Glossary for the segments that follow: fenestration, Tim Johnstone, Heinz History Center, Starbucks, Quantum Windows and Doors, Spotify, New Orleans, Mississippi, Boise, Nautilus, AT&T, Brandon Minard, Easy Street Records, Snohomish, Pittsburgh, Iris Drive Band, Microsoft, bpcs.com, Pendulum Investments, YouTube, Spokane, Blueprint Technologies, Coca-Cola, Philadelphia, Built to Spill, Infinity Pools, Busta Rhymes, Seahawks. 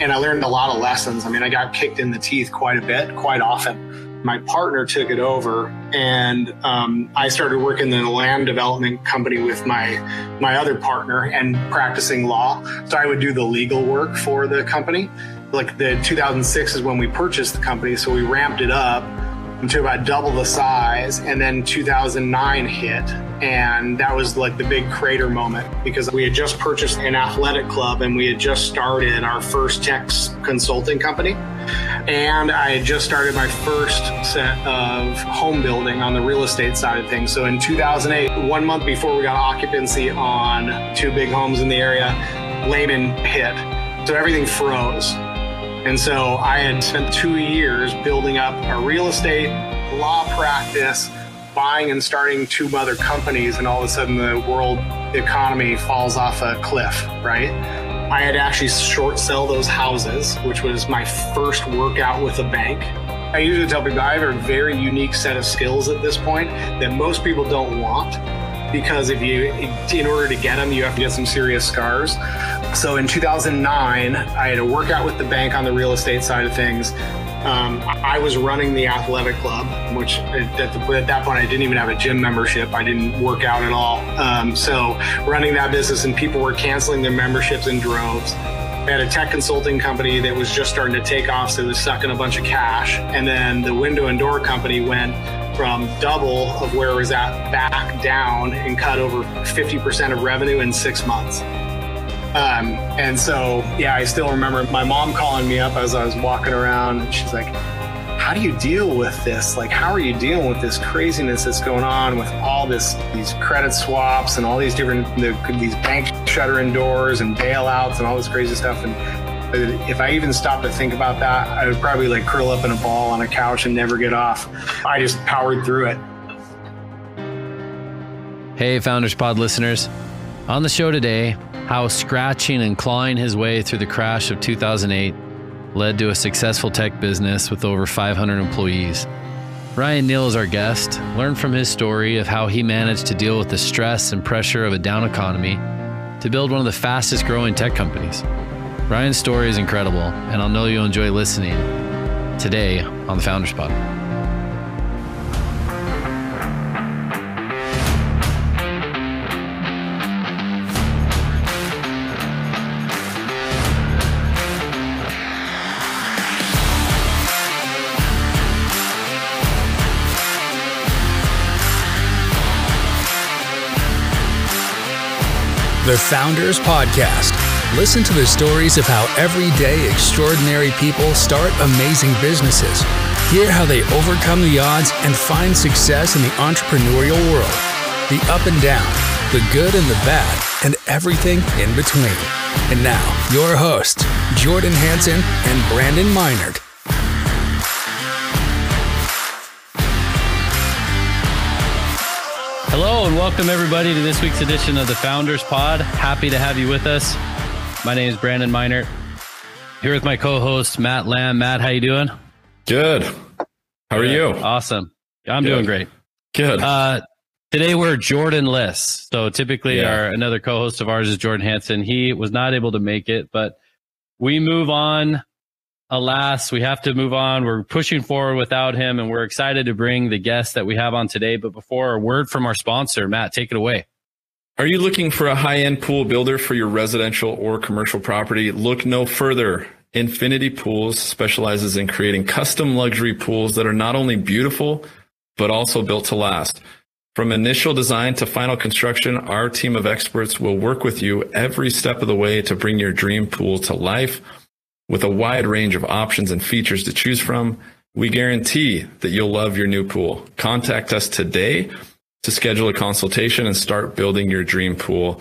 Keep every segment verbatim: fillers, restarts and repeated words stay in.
and I learned a lot of lessons. I mean, I got kicked in the teeth quite a bit, quite often. My partner took it over, and um, I started working in a land development company with my my other partner and practicing law. So I would do the legal work for the company. Like the two thousand six is when we purchased the company, so we ramped it up to about double the size, and then two thousand nine hit, and that was like the big crater moment because we had just purchased an athletic club and we had just started our first tech consulting company, and I had just started my first set of home building on the real estate side of things. So in two thousand eight, one month before we got occupancy on two big homes in the area, Lehman hit, so everything froze. And so I had spent two years building up a real estate law practice, buying and starting two other companies, and all of a sudden the world economy falls off a cliff, right? I had to actually short sell those houses, which was my first workout with a bank. I usually tell people I have a very unique set of skills at this point that most people don't want, because if you, in order to get them, you have to get some serious scars. So in two thousand nine, I had a workout with the bank on the real estate side of things. Um, I was running the athletic club, which at, the, at that point, I didn't even have a gym membership. I didn't work out at all. Um, so running that business, and people were canceling their memberships in droves. I had a tech consulting company that was just starting to take off, so it was sucking a bunch of cash. And then the window and door company went from double of where it was at back down and cut over fifty percent of revenue in six months. Um, and so, yeah, I still remember my mom calling me up as I was walking around, and she's like, how do you deal with this? Like, how are you dealing with this craziness that's going on with all this, these credit swaps and all these different, the, these bank shuttering doors and bailouts and all this crazy stuff. And if I even stopped to think about that, I would probably like curl up in a ball on a couch and never get off. I just powered through it. Hey, Founders Pod listeners. On the show today, how scratching and clawing his way through the crash of two thousand eight led to a successful tech business with over five hundred employees. Ryan Neal is our guest. Learn from his story of how he managed to deal with the stress and pressure of a down economy to build one of the fastest growing tech companies. Ryan's story is incredible, and I'll know you'll enjoy listening today on the Founders Pod. The Founders Podcast. Listen to the stories of how everyday extraordinary people start amazing businesses. Hear how they overcome the odds and find success in the entrepreneurial world. The up and down, the good and the bad, and everything in between. And now, your hosts, Jordan Hansen and Brandon Minard. Hello and welcome everybody to this week's edition of the Founders Pod. Happy to have you with us. My name is Brandon Minard, here with my co-host, Matt Lamm. Matt, how you doing? Good. How are Good. you? Awesome. I'm Good. doing great. Good. Uh, today we're Jordan-less. So typically yeah. our another co-host of ours is Jordan Hansen. He was not able to make it, but we move on. Alas, we have to move on. We're pushing forward without him, and we're excited to bring the guest that we have on today. But before, a word from our sponsor. Matt, take it away. Are you looking for a high-end pool builder for your residential or commercial property? Look no further. Infinity Pools specializes in creating custom luxury pools that are not only beautiful, but also built to last. From initial design to final construction, our team of experts will work with you every step of the way to bring your dream pool to life. With a wide range of options and features to choose from, we guarantee that you'll love your new pool. Contact us today to schedule a consultation and start building your dream pool.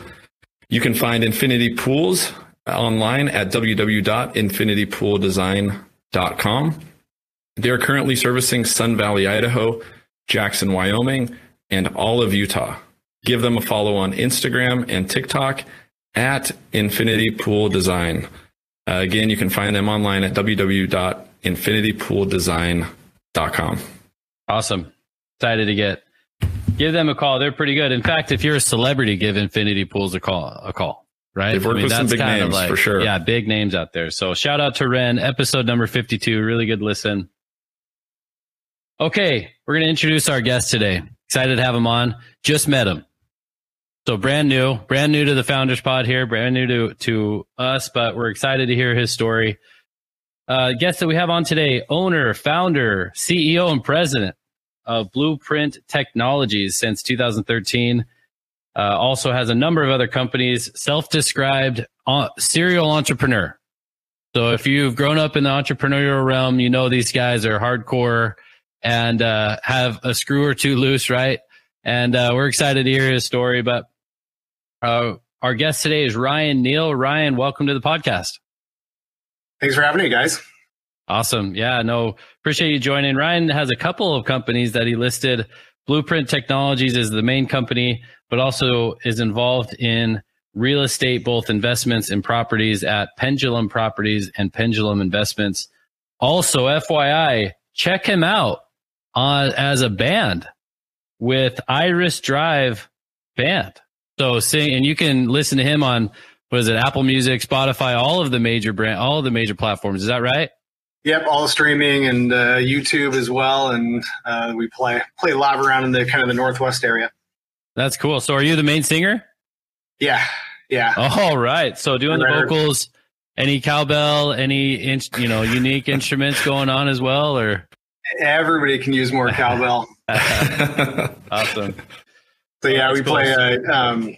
You can find Infinity Pools online at w w w dot infinity pool design dot com. They are currently servicing Sun Valley, Idaho, Jackson, Wyoming, and all of Utah. Give them a follow on Instagram and TikTok at Infinity Pool Design. Uh, again, you can find them online at w w w dot infinity pool design dot com. Awesome. Excited to get Give them a call. They're pretty good. In fact, if you're a celebrity, give Infinity Pools a call. A call. right? They've worked I mean, with that's some big names, like, for sure. Yeah, big names out there. So shout out to Ren, episode number fifty-two. Really good listen. Okay, we're going to introduce our guest today. Excited to have him on. Just met him. So brand new, brand new to the Founders Pod here, brand new to, to us, but we're excited to hear his story. Uh, guest that we have on today, owner, founder, C E O, and president of Blueprint Technologies since two thousand thirteen. Uh, also has a number of other companies, self-described uh, serial entrepreneur. So if you've grown up in the entrepreneurial realm, you know these guys are hardcore and uh, have a screw or two loose, right? And uh, we're excited to hear his story, but uh, our guest today is Ryan Neal. Ryan, welcome to the podcast. Thanks for having me, guys. Awesome. Yeah, no, appreciate you joining. Ryan has a couple of companies that he listed. Blueprint Technologies is the main company, but also is involved in real estate, both investments and properties at Pendulum Properties and Pendulum Investments. Also, F Y I, check him out on, as a band with Iris Drive Band. So sing, and you can listen to him on, what is it, Apple Music, Spotify, all of the major brand, all of the major platforms. Is that right? Yep, all streaming and uh, YouTube as well. And uh, we play play live around in the kind of the Northwest area. That's cool. So are you the main singer? Yeah, yeah. All right. So doing the vocals, any cowbell, any in, you know unique instruments going on as well, or everybody can use more cowbell. Awesome. So yeah, we play. Uh, um,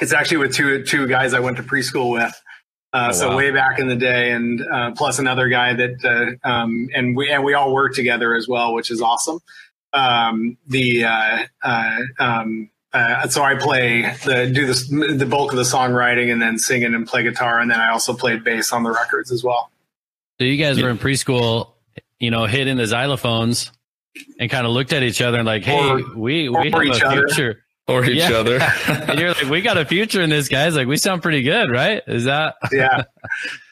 it's actually with two two guys I went to preschool with. Uh, oh, so wow. Way back in the day, and uh, plus another guy that, uh, um, and we and we all work together as well, which is awesome. Um, the uh, uh, um, uh, so I play the do this the bulk of the songwriting, and then singing and play guitar, and then I also played bass on the records as well. So you guys yeah. were in preschool, you know, hitting the xylophones, and kind of looked at each other and like, hey, or, we we have a other. future. Or each yeah. other. And you're like, we got a future in this, guys. Like, we sound pretty good, right? Is that? Yeah.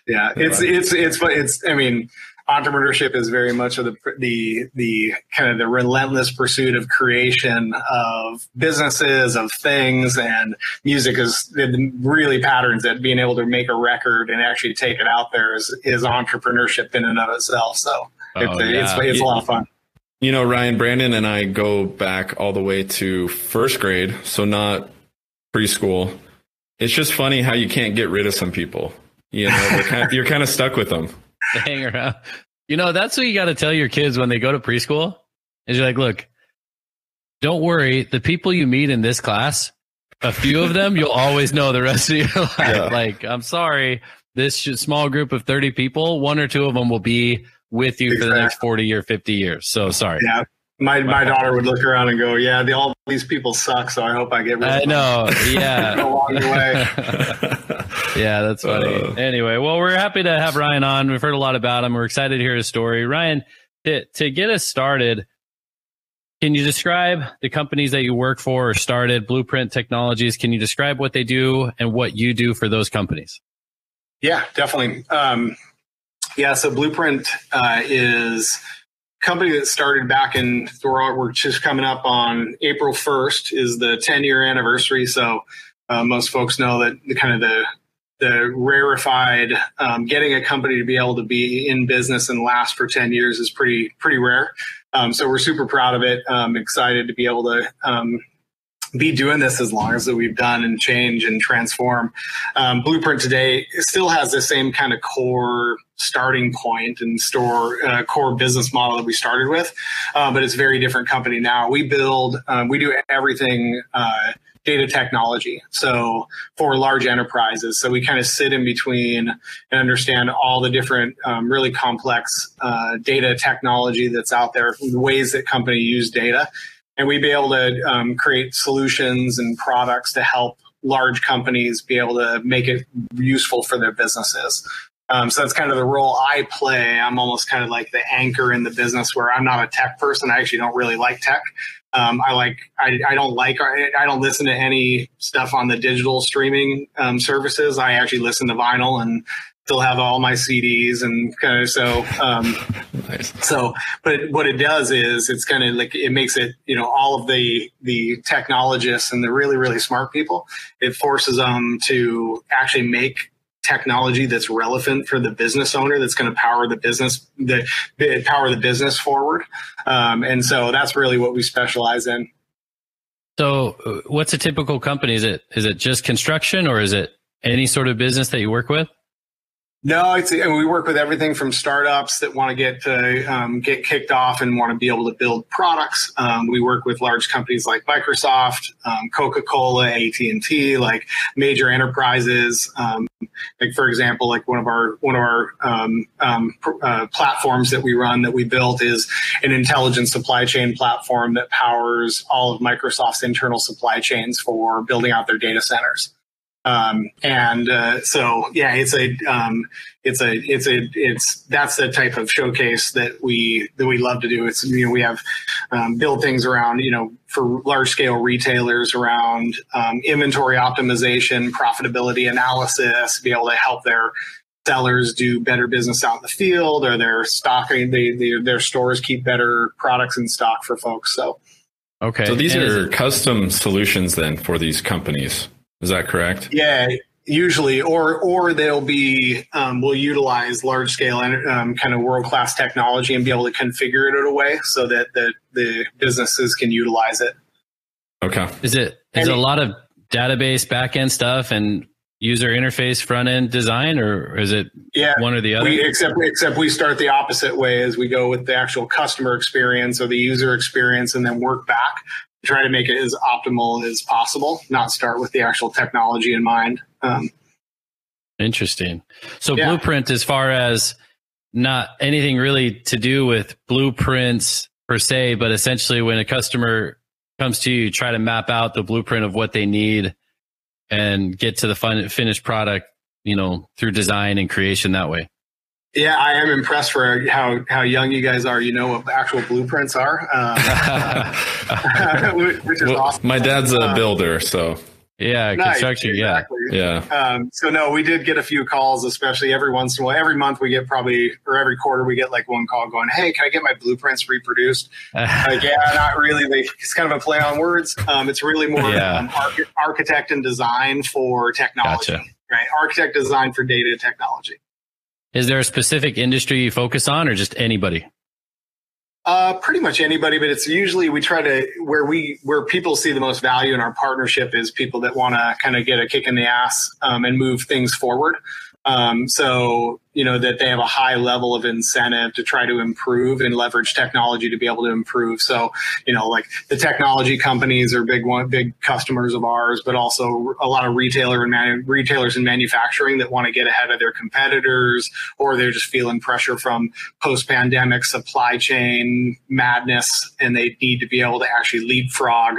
Yeah. It's, it's, it's, it's, I mean, entrepreneurship is very much of the, the, the kind of the relentless pursuit of creation of businesses, of things, and music is it really patterns that being able to make a record and actually take it out there is, is entrepreneurship in and of itself. So oh, it's, yeah. it's, it's a lot of fun. You know, Ryan, Brandon and I go back all the way to first grade, so not preschool. It's just funny how you can't get rid of some people. You know, kind of, you're kind of stuck with them. They hang around. You know, that's what you got to tell your kids when they go to preschool. Is you're like, look, don't worry. The people you meet in this class, a few of them, you'll always know the rest of your life. Yeah. Like, I'm sorry, this small group of thirty people, one or two of them will be with you exactly. for the next forty or fifty years. So sorry. Yeah, my my wow. daughter would look around and go, "Yeah, they, all these people suck." So I hope I get rid of them. I know. Yeah. Along the way. Yeah, that's funny. Uh, anyway, well, we're happy to have Ryan on. We've heard a lot about him. We're excited to hear his story. Ryan, to, to get us started, can you describe the companies that you work for or started? Blueprint Technologies. Can you describe what they do and what you do for those companies? Yeah, definitely. Um, Yeah, so Blueprint uh, is a company that started back in, we're just coming up on April first is the ten year anniversary. So uh, most folks know that the kind of the, the rarefied, um, getting a company to be able to be in business and last for ten years is pretty, pretty rare. Um, so we're super proud of it. I'm excited to be able to um, be doing this as long as that we've done and change and transform. Um, Blueprint today still has the same kind of core starting point and store uh, core business model that we started with, uh, but it's a very different company now. We build, um, we do everything uh, data technology, so for large enterprises. So we kind of sit in between and understand all the different um, really complex uh, data technology that's out there, the ways that companies use data. And we'd be able to um, create solutions and products to help large companies be able to make it useful for their businesses. Um, so that's kind of the role I play. I'm almost kind of like the anchor in the business where I'm not a tech person. I actually don't really like tech. Um, I like, I, I don't like, I don't listen to any stuff on the digital streaming um, services. I actually listen to vinyl and They'll have all my C Ds and kind of so. Um, nice. So, but what it does is it's kind of like it makes it, you know, all of the the technologists and the really, really smart people, it forces them to actually make technology that's relevant for the business owner, that's going to power the business, that power the business forward. Um, and so that's really what we specialize in. So, what's a typical company? Is it is it just construction, or is it any sort of business that you work with? No, it's, and we work with everything from startups that want to get uh, um, get kicked off and want to be able to build products. Um, we work with large companies like Microsoft, um, Coca-Cola, A T and T, like major enterprises. Um, like for example, like one of our one of our um, um, pr- uh, platforms that we run that we built is an intelligent supply chain platform that powers all of Microsoft's internal supply chains for building out their data centers. Um, and, uh, so yeah, it's a, um, it's a, it's a, it's, that's the type of showcase that we, that we love to do. It's, you know, we have, um, build things around, you know, for large scale retailers around, um, inventory optimization, profitability analysis, be able to help their sellers do better business out in the field, or their stocking, they, they, their stores keep better products in stock for folks. So, okay. So these and are custom solutions then for these companies. Is that correct? Yeah, usually, or or they'll be um, we'll utilize large scale and um, kind of world class technology and be able to configure it in a way so that the the businesses can utilize it. Okay. Is it is and, it a lot of database back end stuff and user interface front end design, or is it yeah, one or the other? We, except except we start the opposite way, as we go with the actual customer experience or the user experience, and then work back. Try to make it as optimal as possible, not start with the actual technology in mind. Um, Interesting. So yeah. Blueprint, as far as not anything really to do with blueprints per se, but essentially when a customer comes to you, you try to map out the blueprint of what they need and get to the fin- finished product, you know, through design and creation that way. Yeah, I am impressed for how, how young you guys are. You know what actual blueprints are, um, which is well, awesome. My dad's a builder, so yeah, nice. Construction. Exactly. Yeah, yeah. Um, so no, we did get a few calls, especially every once in a while. Every month we get probably, or every quarter we get like one call going, "Hey, can I get my blueprints reproduced?" Like, yeah, not really. They, it's kind of a play on words. Um, it's really more yeah. um, arch- architect and design for technology, gotcha. Right? Architect design for data technology. Is there a specific industry you focus on, or just anybody? Uh, pretty much anybody, but it's usually we try to where we where people see the most value in our partnership is people that want to kind of get a kick in the ass um, and move things forward. Um, so, you know, that they have a high level of incentive to try to improve and leverage technology to be able to improve. So, you know, like the technology companies are big one, big customers of ours, but also a lot of retailer and manu- retailers and manufacturing that want to get ahead of their competitors, or they're just feeling pressure from post-pandemic supply chain madness, and they need to be able to actually leapfrog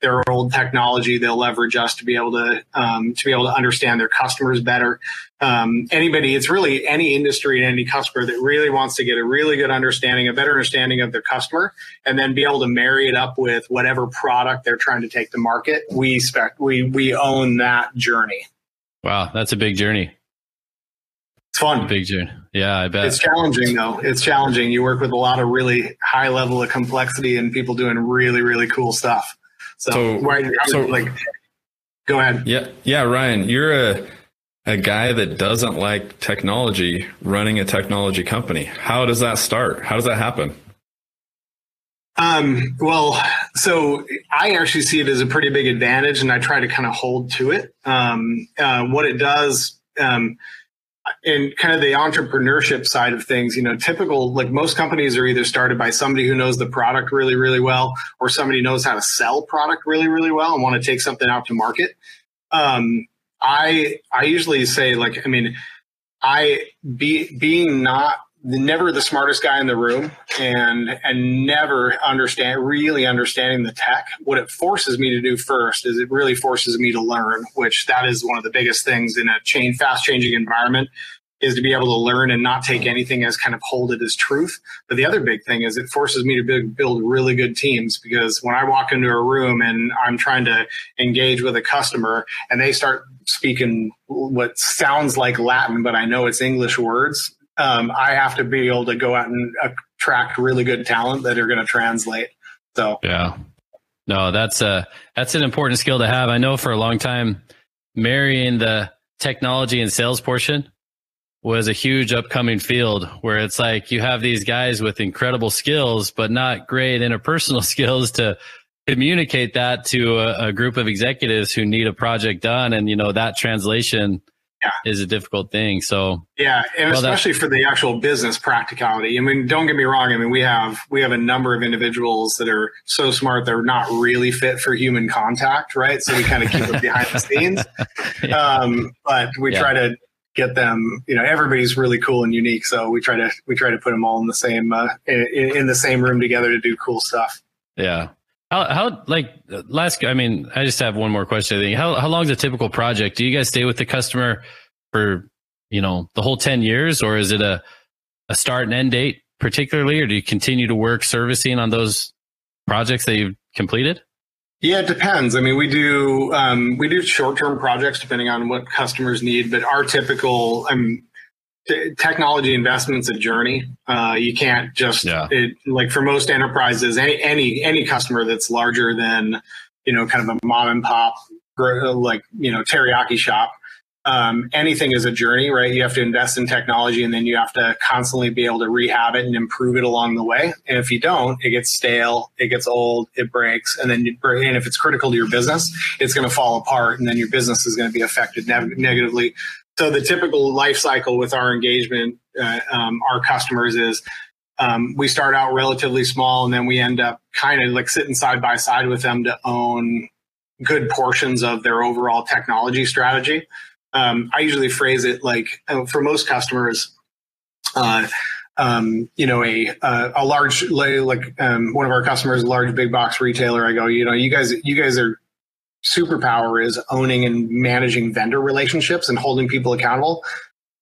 their old technology. They'll leverage us to be able to um, to be able to understand their customers better. Um, anybody, it's really any industry and any customer that really wants to get a really good understanding, a better understanding of their customer, and then be able to marry it up with whatever product they're trying to take to market. We spec, we we own that journey. Wow, that's a big journey. It's fun. A big journey. Yeah, I bet. It's challenging though. It's challenging. You work with a lot of really high level of complexity and people doing really really cool stuff. So, so, right, so like, go ahead. Yeah, yeah, Ryan, you're a a guy that doesn't like technology running a technology company. How does that start? How does that happen? Um, well, so I actually see it as a pretty big advantage, and I try to kind of hold to it. Um, uh, what it does. Um, And kind of the entrepreneurship side of things, you know, typical, like most companies are either started by somebody who knows the product really, really well, or somebody knows how to sell product really, really well and want to take something out to market. Um, I I usually say, like, I mean, I be, being not never the smartest guy in the room and and never understand really understanding the tech. What it forces me to do first is it really forces me to learn, which that is one of the biggest things in a chain fast changing environment. is to be able to learn and not take anything as kind of hold it as truth. But the other big thing is it forces me to build really good teams, because when I walk into a room and I'm trying to engage with a customer and they start speaking what sounds like Latin, but I know it's English words, um, I have to be able to go out and attract really good talent that are going to translate. So yeah, no, that's a, that's an important skill to have. I know for a long time, marrying the technology and sales portion was a huge upcoming field, where it's like you have these guys with incredible skills, but not great interpersonal skills to communicate that to a, a group of executives who need a project done. And, you know, that translation yeah. is a difficult thing. So yeah. And well, especially for the actual business practicality. I mean, don't get me wrong. I mean, we have, we have a number of individuals that are so smart, they're not really fit for human contact. Right. So we kind of keep it behind the scenes. Yeah. Um, but we yeah. try to get them, you know, everybody's really cool and unique. So we try to, we try to put them all in the same, uh, in, in the same room together to do cool stuff. Yeah. How, how, like last, I mean, I just have one more question. I think how, how long is a typical project? Do you guys stay with the customer for, you know, the whole ten years, or is it a, a start and end date particularly, or do you continue to work servicing on those projects that you've completed? Yeah, it depends. I mean, we do um, we do short-term projects depending on what customers need, but our typical um, t- technology investment's a journey. Uh, you can't just yeah. it, like for most enterprises, any any any customer that's larger than, you know, kind of a mom and pop, like, you know, teriyaki shop. Um, anything is a journey, right? You have to invest in technology, and then you have to constantly be able to rehab it and improve it along the way. And if you don't, it gets stale, it gets old, it breaks. And then, you, and if it's critical to your business, it's going to fall apart, and then your business is going to be affected neg- negatively. So the typical life cycle with our engagement, uh, um, our customers is, um, we start out relatively small, and then we end up kind of like sitting side by side with them to own good portions of their overall technology strategy. Um, I usually phrase it like, for most customers, uh, um, you know, a, a, a large, like, um, one of our customers, a large big box retailer, I go, you know, you guys, you guys are superpower is owning and managing vendor relationships and holding people accountable.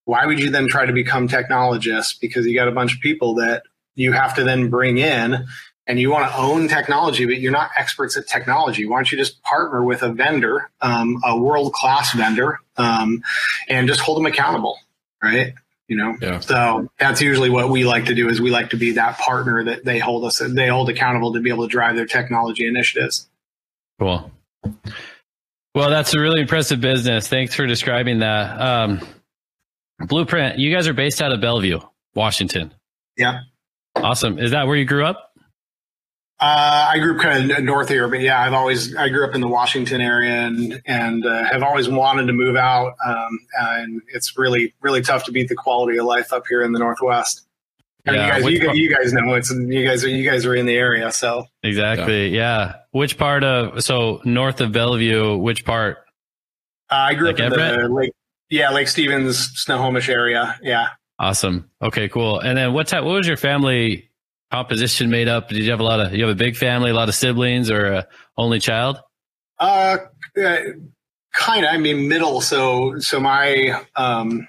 Why would you then try to become technologists? Because you got a bunch of people that you have to then bring in, and you want to own technology, but you're not experts at technology. Why don't you just partner with a vendor, um, a world-class vendor, um, and just hold them accountable, right? You know, yeah. So that's usually what we like to do, is we like to be that partner that they hold us, they hold accountable to be able to drive their technology initiatives. Cool. Well, that's a really impressive business. Thanks for describing that. Um, Blueprint, you guys are based out of Bellevue, Washington. Yeah. Awesome. Is that where you grew up? Uh, I grew up kind of north here, but yeah, I've always, I grew up in the Washington area, and, and, uh, have always wanted to move out. Um, and it's really, really tough to beat the quality of life up here in the Northwest. And yeah, you guys, you, part- you guys know it's, you guys are, you guys are in the area. So exactly. Yeah. yeah. Which part of, so north of Bellevue, which part? Uh, I grew like up in Everett? the Lake, yeah, Lake Stevens, Snohomish area. Yeah. Awesome. Okay, cool. And then what type, what was your family composition made up? Did you have a lot of, you have a big family, a lot of siblings, or a only child? Uh, kind of, I mean, middle. So, so my, um,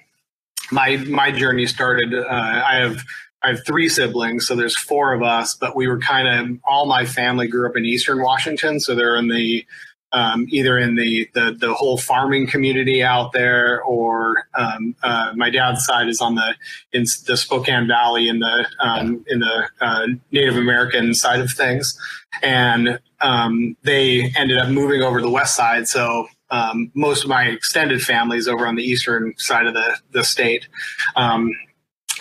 my, my journey started, uh, I have, I have three siblings, so there's four of us, but we were kind of, all my family grew up in Eastern Washington. So they're in the, um, either in the, the, the whole farming community out there, or, um, uh, my dad's side is on the, in the Spokane Valley, in the, um, in the, uh, Native American side of things. And, um, they ended up moving over to the west side. So, um, most of my extended family is over on the eastern side of the, the state. Um,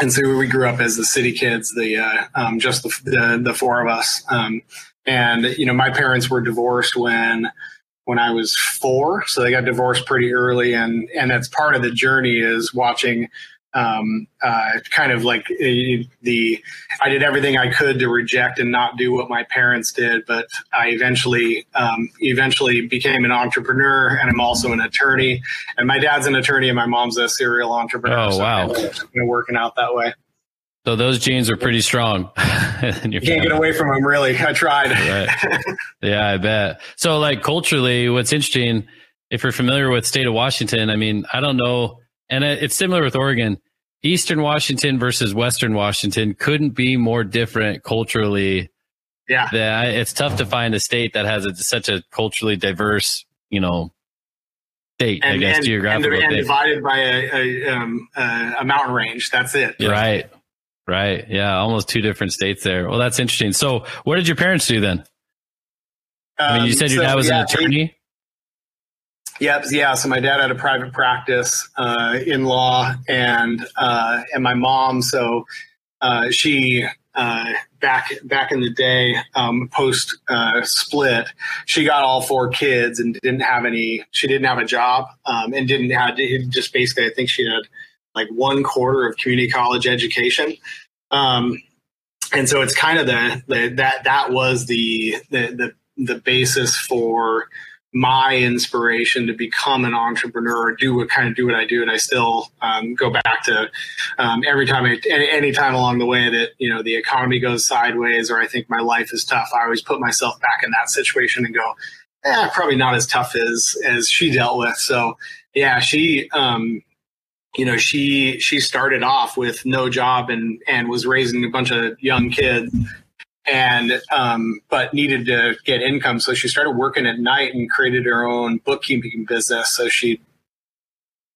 and so we grew up as the city kids, the, uh, um, just the, the, the four of us. Um, and, you know, my parents were divorced when, when I was four. So they got divorced pretty early. And, and that's part of the journey, is watching, um, uh, kind of like the, I did everything I could to reject and not do what my parents did, but I eventually, um, eventually became an entrepreneur, and I'm also an attorney, and my dad's an attorney and my mom's a serial entrepreneur. Oh, wow. So I'm working out that way. So those genes are pretty strong. You can't get away from them, really. I tried. Right. Yeah, I bet. So, like, culturally, what's interesting, if you're familiar with state of Washington, I mean, I don't know, and it's similar with Oregon. Eastern Washington versus Western Washington couldn't be more different culturally. Yeah. That it's tough to find a state that has a, such a culturally diverse, you know, state, and, I guess, and, geographical and, and divided by a, a, um, a mountain range. That's it. Right. Right. Yeah. Almost two different states there. Well, that's interesting. So what did your parents do then? I mean, you said um, your so, dad was yeah, an attorney. He, yep. Yeah. So my dad had a private practice uh, in law, and uh, and my mom. So uh, she uh, back back in the day, um, post uh, split, she got all four kids and didn't have any. She didn't have a job um, and didn't have just basically. I think she had like one quarter of community college education. Um, and so it's kind of the, the that that was the the the the basis for my inspiration to become an entrepreneur, do what kind of do what I do. And I still um, go back to um, every time, I, any, any time along the way that, you know, the economy goes sideways or I think my life is tough, I always put myself back in that situation and go, eh, probably not as tough as, as she dealt with. So yeah, she, um, you know, she, she started off with no job and, and was raising a bunch of young kids, and um but needed to get income, so she started working at night and created her own bookkeeping business, so she'd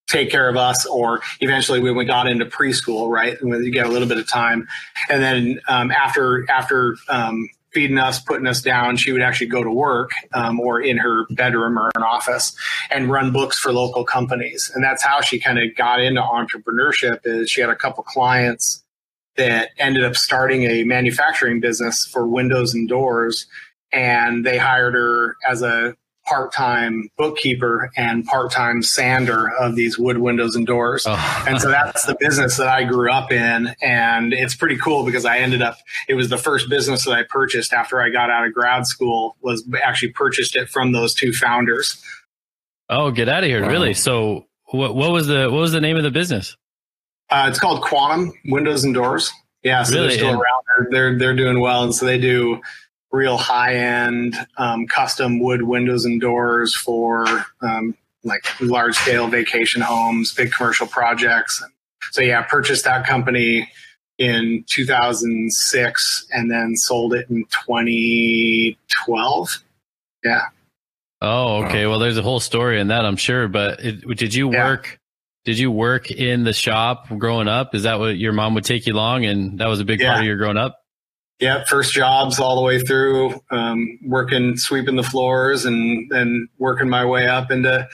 take care of us, or eventually when we got into preschool, right, and we get a little bit of time, and then um after after um feeding us, putting us down, she would actually go to work um, or in her bedroom or an office and run books for local companies. And that's how she kind of got into entrepreneurship. Is she had a couple clients that ended up starting a manufacturing business for windows and doors, and they hired her as a part-time bookkeeper and part-time sander of these wood windows and doors. Oh. And so that's the business that I grew up in. And it's pretty cool because I ended up, it was the first business that I purchased after I got out of grad school, was actually purchased it from those two founders. Oh, get out of here. Wow. Really? So what, what was the, what was the name of the business? Uh, it's called Quantum Windows and Doors. Yeah, so really? They're still yeah. around. They're, they're they're doing well, and so they do real high end um, custom wood windows and doors for um, like large scale vacation homes, big commercial projects. So yeah, purchased that company in two thousand six, and then sold it in twenty twelve. Yeah. Oh, okay. Well, there's a whole story in that, I'm sure. But it, did you yeah. work? Did you work in the shop growing up? Is that what your mom would take you along? And that was a big yeah. part of your growing up? Yeah. First jobs all the way through, um, working, sweeping the floors and then working my way up into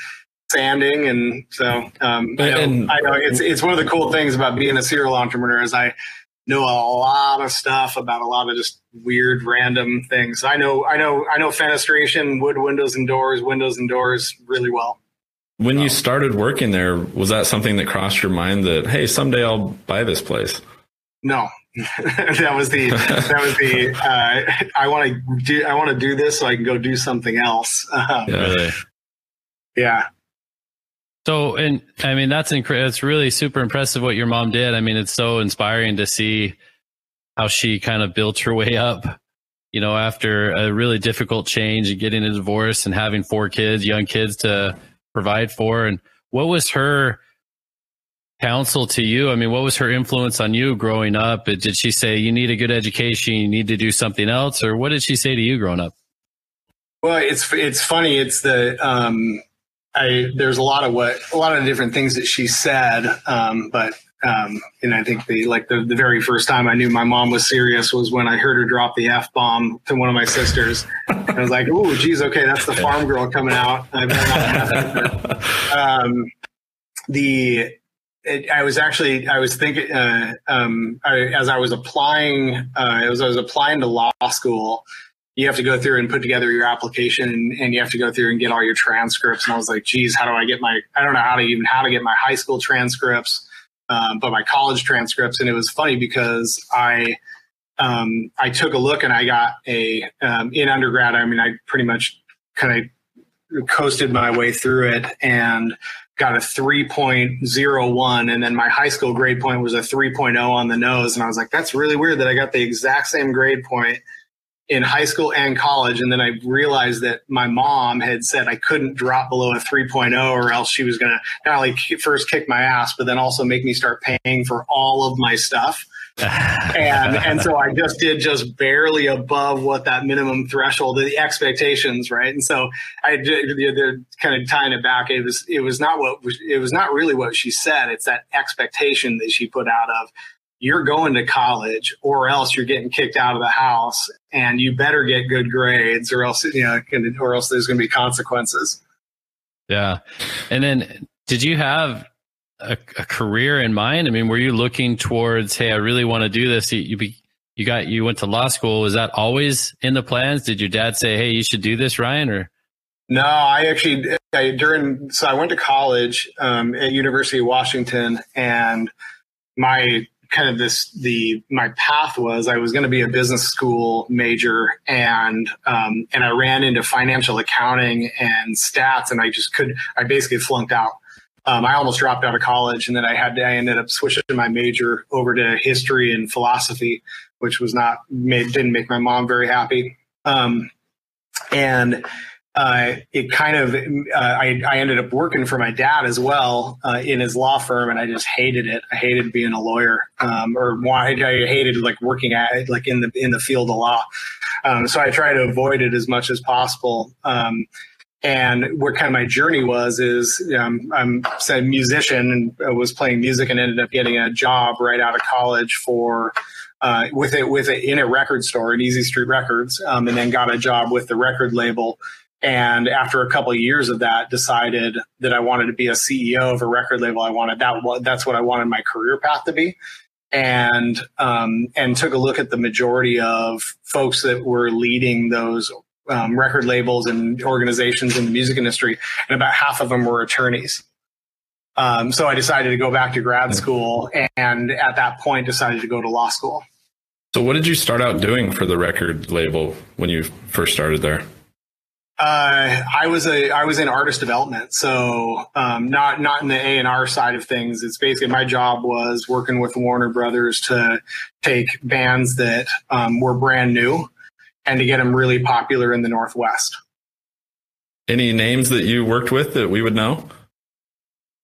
sanding. And so um, I, know, and, I know it's it's one of the cool things about being a serial entrepreneur is I know a lot of stuff about a lot of just weird, random things. I know, I know, I know fenestration, wood windows and doors, windows and doors really well. When you started working there, was that something that crossed your mind that, hey, someday I'll buy this place? No, that was the, that was the, uh, I want to do, I want to do this so I can go do something else. Um, yeah, really. Yeah. So, and I mean, that's incredible. It's really super impressive what your mom did. I mean, it's so inspiring to see how she kind of built her way up, you know, after a really difficult change and getting a divorce and having four kids, young kids to provide for. And what was her counsel to you? I mean, what was her influence on you growing up? Did she say you need a good education, you need to do something else, or what did she say to you growing up? Well, it's it's funny. It's the um, I there's a lot of what a lot of different things that she said, um, but um, and I think the like the, the very first time I knew my mom was serious was when I heard her drop the F-bomb to one of my sisters. I was like, oh, geez, okay, that's the farm girl coming out. I um, the it, I was actually I was thinking uh, um, I, as I was applying, uh, as I was applying to law school, you have to go through and put together your application, and, and you have to go through and get all your transcripts. And I was like, geez, how do I get my? I don't know how to even how to get my high school transcripts, um, but my college transcripts. And it was funny because I. Um, I took a look and I got a, um, in undergrad, I mean, I pretty much kind of coasted my way through it and got a three point oh one. And then my high school grade point was a three point oh on the nose. And I was like, that's really weird that I got the exact same grade point in high school and college. And then I realized that my mom had said I couldn't drop below a three point oh or else she was going to not only first kick my ass, but then also make me start paying for all of my stuff. and and so I just did just barely above what that minimum threshold, the expectations, right? And so I did, kind of tying it back. It was it was not what it was not really what she said. It's that expectation that she put out of, you're going to college or else you're getting kicked out of the house, and you better get good grades or else you know or else there's going to be consequences. Yeah, and then did you have A, a career in mind? I mean, were you looking towards, hey, I really want to do this? You, you, be, you got, you went to law school. Was that always in the plans? Did your dad say, hey, you should do this, Ryan? Or no, I actually, I, during, so I went to college um, at University of Washington, and my kind of this, the, my path was I was going to be a business school major, and, um, and I ran into financial accounting and stats, and I just could, I basically flunked out. Um, I almost dropped out of college, and then I had to, I ended up switching my major over to history and philosophy, which was not made, didn't make my mom very happy. Um, and uh, it kind of, uh, I, I ended up working for my dad as well uh, in his law firm, and I just hated it. I hated being a lawyer, um, or why I hated like working at it, like in the in the field of law. Um, so I try to avoid it as much as possible. Um, And what kind of my journey was is um, I'm a musician and was playing music and ended up getting a job right out of college for uh, with it with it in a record store at Easy Street Records, um, and then got a job with the record label. And after a couple of years of that, decided that I wanted to be a C E O of a record label. I wanted that that's what I wanted my career path to be. And um, and took a look at the majority of folks that were leading those Um, record labels and organizations in the music industry, and about half of them were attorneys. Um, so I decided to go back to grad school, and at that point decided to go to law school. So what did you start out doing for the record label when you first started there? Uh, I was a I was in artist development, so um, not not in the A and R side of things. It's basically my job was working with Warner Brothers to take bands that um, were brand new and to get them really popular in the Northwest. Any names that you worked with that we would know?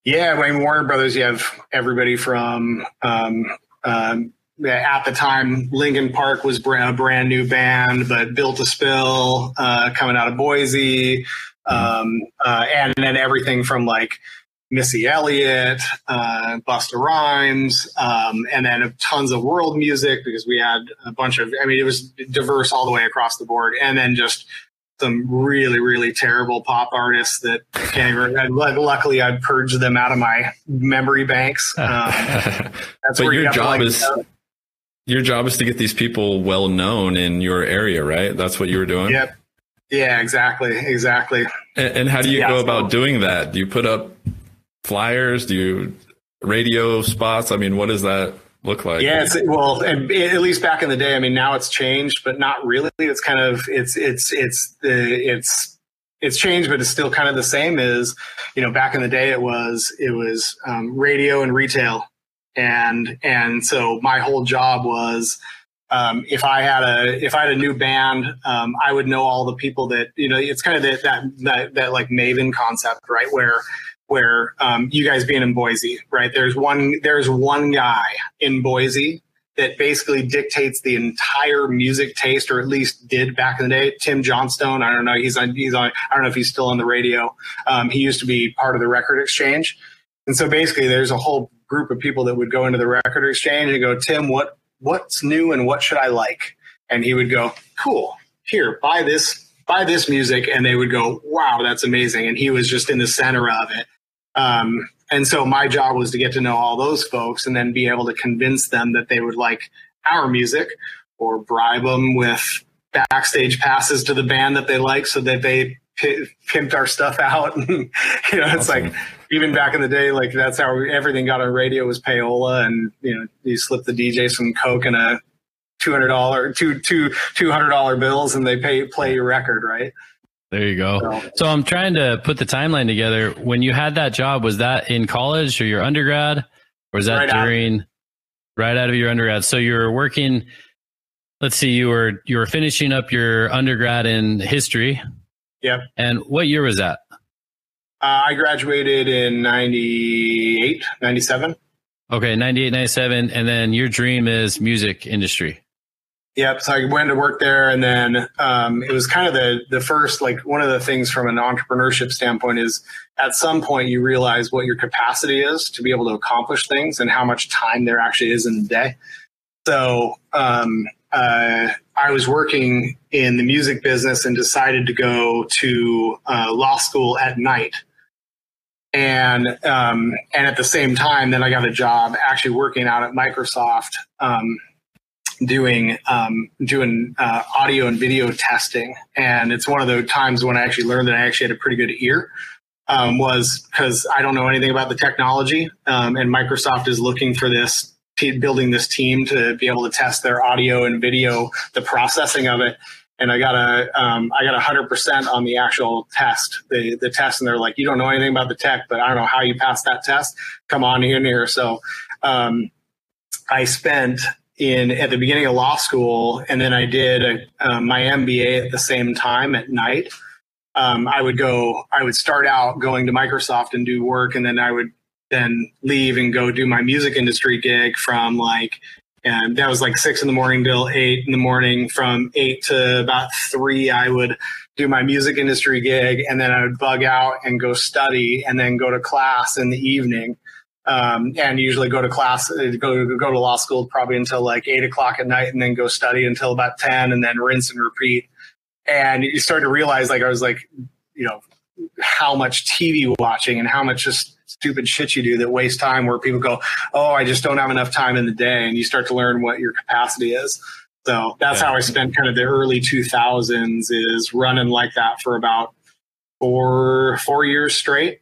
Yeah, I mean, Warner Brothers, you have everybody from, um, um, at the time, Linkin Park was a brand new band, but Built to Spill, uh, coming out of Boise, um, uh, and then everything from like Missy Elliott, uh, Busta Rhymes, um, and then tons of world music, because we had a bunch of, I mean, it was diverse all the way across the board. And then just some really, really terrible pop artists that can't even, I'd, luckily I'd purged them out of my memory banks. Um, that's but where your you job like, is, uh, your job is to get these people well known in your area, right? That's what you were doing. Yep. Yeah, exactly. Exactly. And, and how do you yeah, go about cool. doing that? Do you put up flyers? Do you radio spots? I mean, what does that look like? Yeah, it's, well, at least back in the day. I mean, now it's changed, but not really. It's kind of it's it's it's it's it's changed, but it's still kind of the same. Is you know, back in the day, it was it was um, radio and retail, and and so my whole job was. Um, if I had a if I had a new band, um, I would know all the people that you know. It's kind of the, that that that like Maven concept, right? Where where um, you guys being in Boise, right? There's one, there's one guy in Boise that basically dictates the entire music taste, or at least did back in the day. Tim Johnstone, I don't know, he's on, he's on, I don't know if he's still on the radio. Um, he used to be part of the Record Exchange, and so basically, there's a whole group of people that would go into the Record Exchange and go, Tim, what what's new and what should I like? And he would go, cool, here, buy this, buy this music, and they would go, wow, that's amazing, and he was just in the center of it. Um, and so my job was to get to know all those folks and then be able to convince them that they would like our music, or bribe them with backstage passes to the band that they like so that they p- pimped our stuff out. And, you know, it's awesome. Like even back in the day, like that's how we, everything got on radio was payola, and you know, you slip the D J some Coke and a two hundred dollars, two, two, two hundred dollars bills, and they pay, play your record, right? There you go. So I'm trying to put the timeline together. When you had that job, was that in college or your undergrad, or was that right during out. right out of your undergrad? So you were working let's see, you were you were finishing up your undergrad in history. Yeah. And what year was that? Uh, I graduated in ninety-eight, ninety-seven. Okay, ninety-eight, ninety-seven. And then your dream is music industry. Yep. So I went to work there, and then um, it was kind of the the first, like, one of the things from an entrepreneurship standpoint is at some point you realize what your capacity is to be able to accomplish things and how much time there actually is in the day. So um, uh, I was working in the music business and decided to go to uh, law school at night. And, um, and at the same time, then I got a job actually working out at Microsoft, um, doing um, doing uh, audio and video testing. And it's one of the times when I actually learned that I actually had a pretty good ear, um, was because I don't know anything about the technology, um, and Microsoft is looking for this, building this team to be able to test their audio and video, the processing of it. And I got a um, I got one hundred percent on the actual test, the, the test. And they're like, you don't know anything about the tech, but I don't know how you passed that test. Come on in here. So um, I spent... in at the beginning of law school, and then I did a, uh, my M B A at the same time at night. Um, I would go, I would start out going to Microsoft and do work, and then I would then leave and go do my music industry gig from like, and that was like six in the morning till eight in the morning. From eight to about three, I would do my music industry gig, and then I would bug out and go study, and then go to class in the evening. Um, and usually go to class, go go to law school probably until like eight o'clock at night, and then go study until about ten, and then rinse and repeat. And you start to realize, like, I was like, you know, how much T V watching and how much just stupid shit you do that wastes time, where people go, oh, I just don't have enough time in the day. And you start to learn what your capacity is. So that's yeah. how I spent kind of the early two thousands, is running like that for about four, four years straight.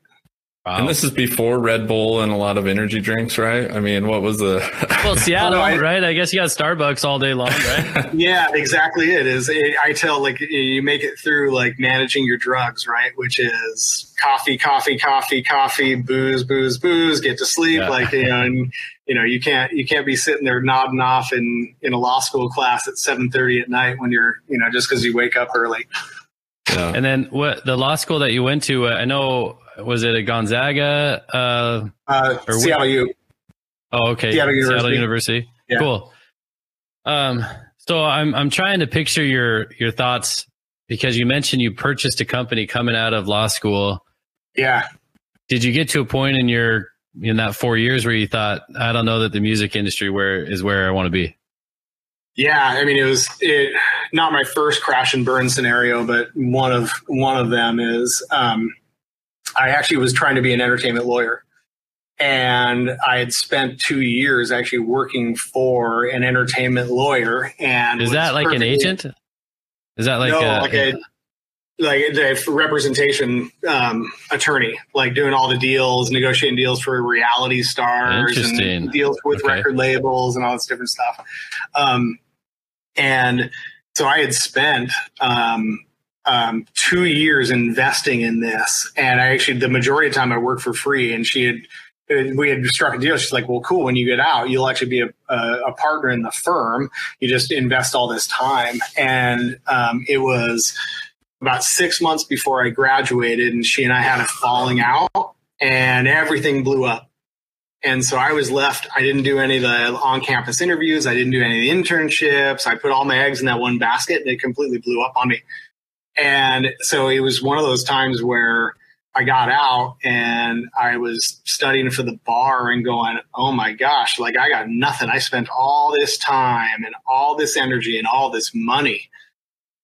Wow. And this is before Red Bull and a lot of energy drinks, right? I mean, what was the... Well, Seattle, I, right? I guess you got Starbucks all day long, right? Yeah, exactly. It is. It, I tell, like, you make it through, like, managing your drugs, right? Which is coffee, coffee, coffee, coffee, booze, booze, booze, get to sleep. Yeah. Like, you know, and, you know, you can't, you can't be sitting there nodding off in, in a law school class at seven thirty at night when you're, you know, just because you wake up early. Yeah. And then what the law school that you went to, uh, I know... was it a Gonzaga? Uh, uh, or Seattle U. Oh, okay. Seattle University. Seattle University. Yeah. Cool. Um, so I'm I'm trying to picture your your thoughts, because you mentioned you purchased a company coming out of law school. Yeah. Did you get to a point in your in that four years where you thought, I don't know that the music industry where is where I want to be? Yeah, I mean, it was it not my first crash and burn scenario, but one of one of them is. Um, I actually was trying to be an entertainment lawyer, and I had spent two years actually working for an entertainment lawyer. And is that like an agent? Is that like, no, a, like a, like a representation um, attorney, like doing all the deals, negotiating deals for reality stars and deals with okay. record labels and all this different stuff. Um, and so I had spent, um, um, two years investing in this. And I actually, the majority of the time I worked for free, and she had, we had struck a deal. She's like, well, cool. When you get out, you'll actually be a, a, a partner in the firm. You just invest all this time. And, um, it was about six months before I graduated, and she and I had a falling out, and everything blew up. And so I was left, I didn't do any of the on-campus interviews. I didn't do any of the internships. I put all my eggs in that one basket, and it completely blew up on me. And so it was one of those times where I got out, and I was studying for the bar and going, oh my gosh, like I got nothing. I spent all this time and all this energy and all this money,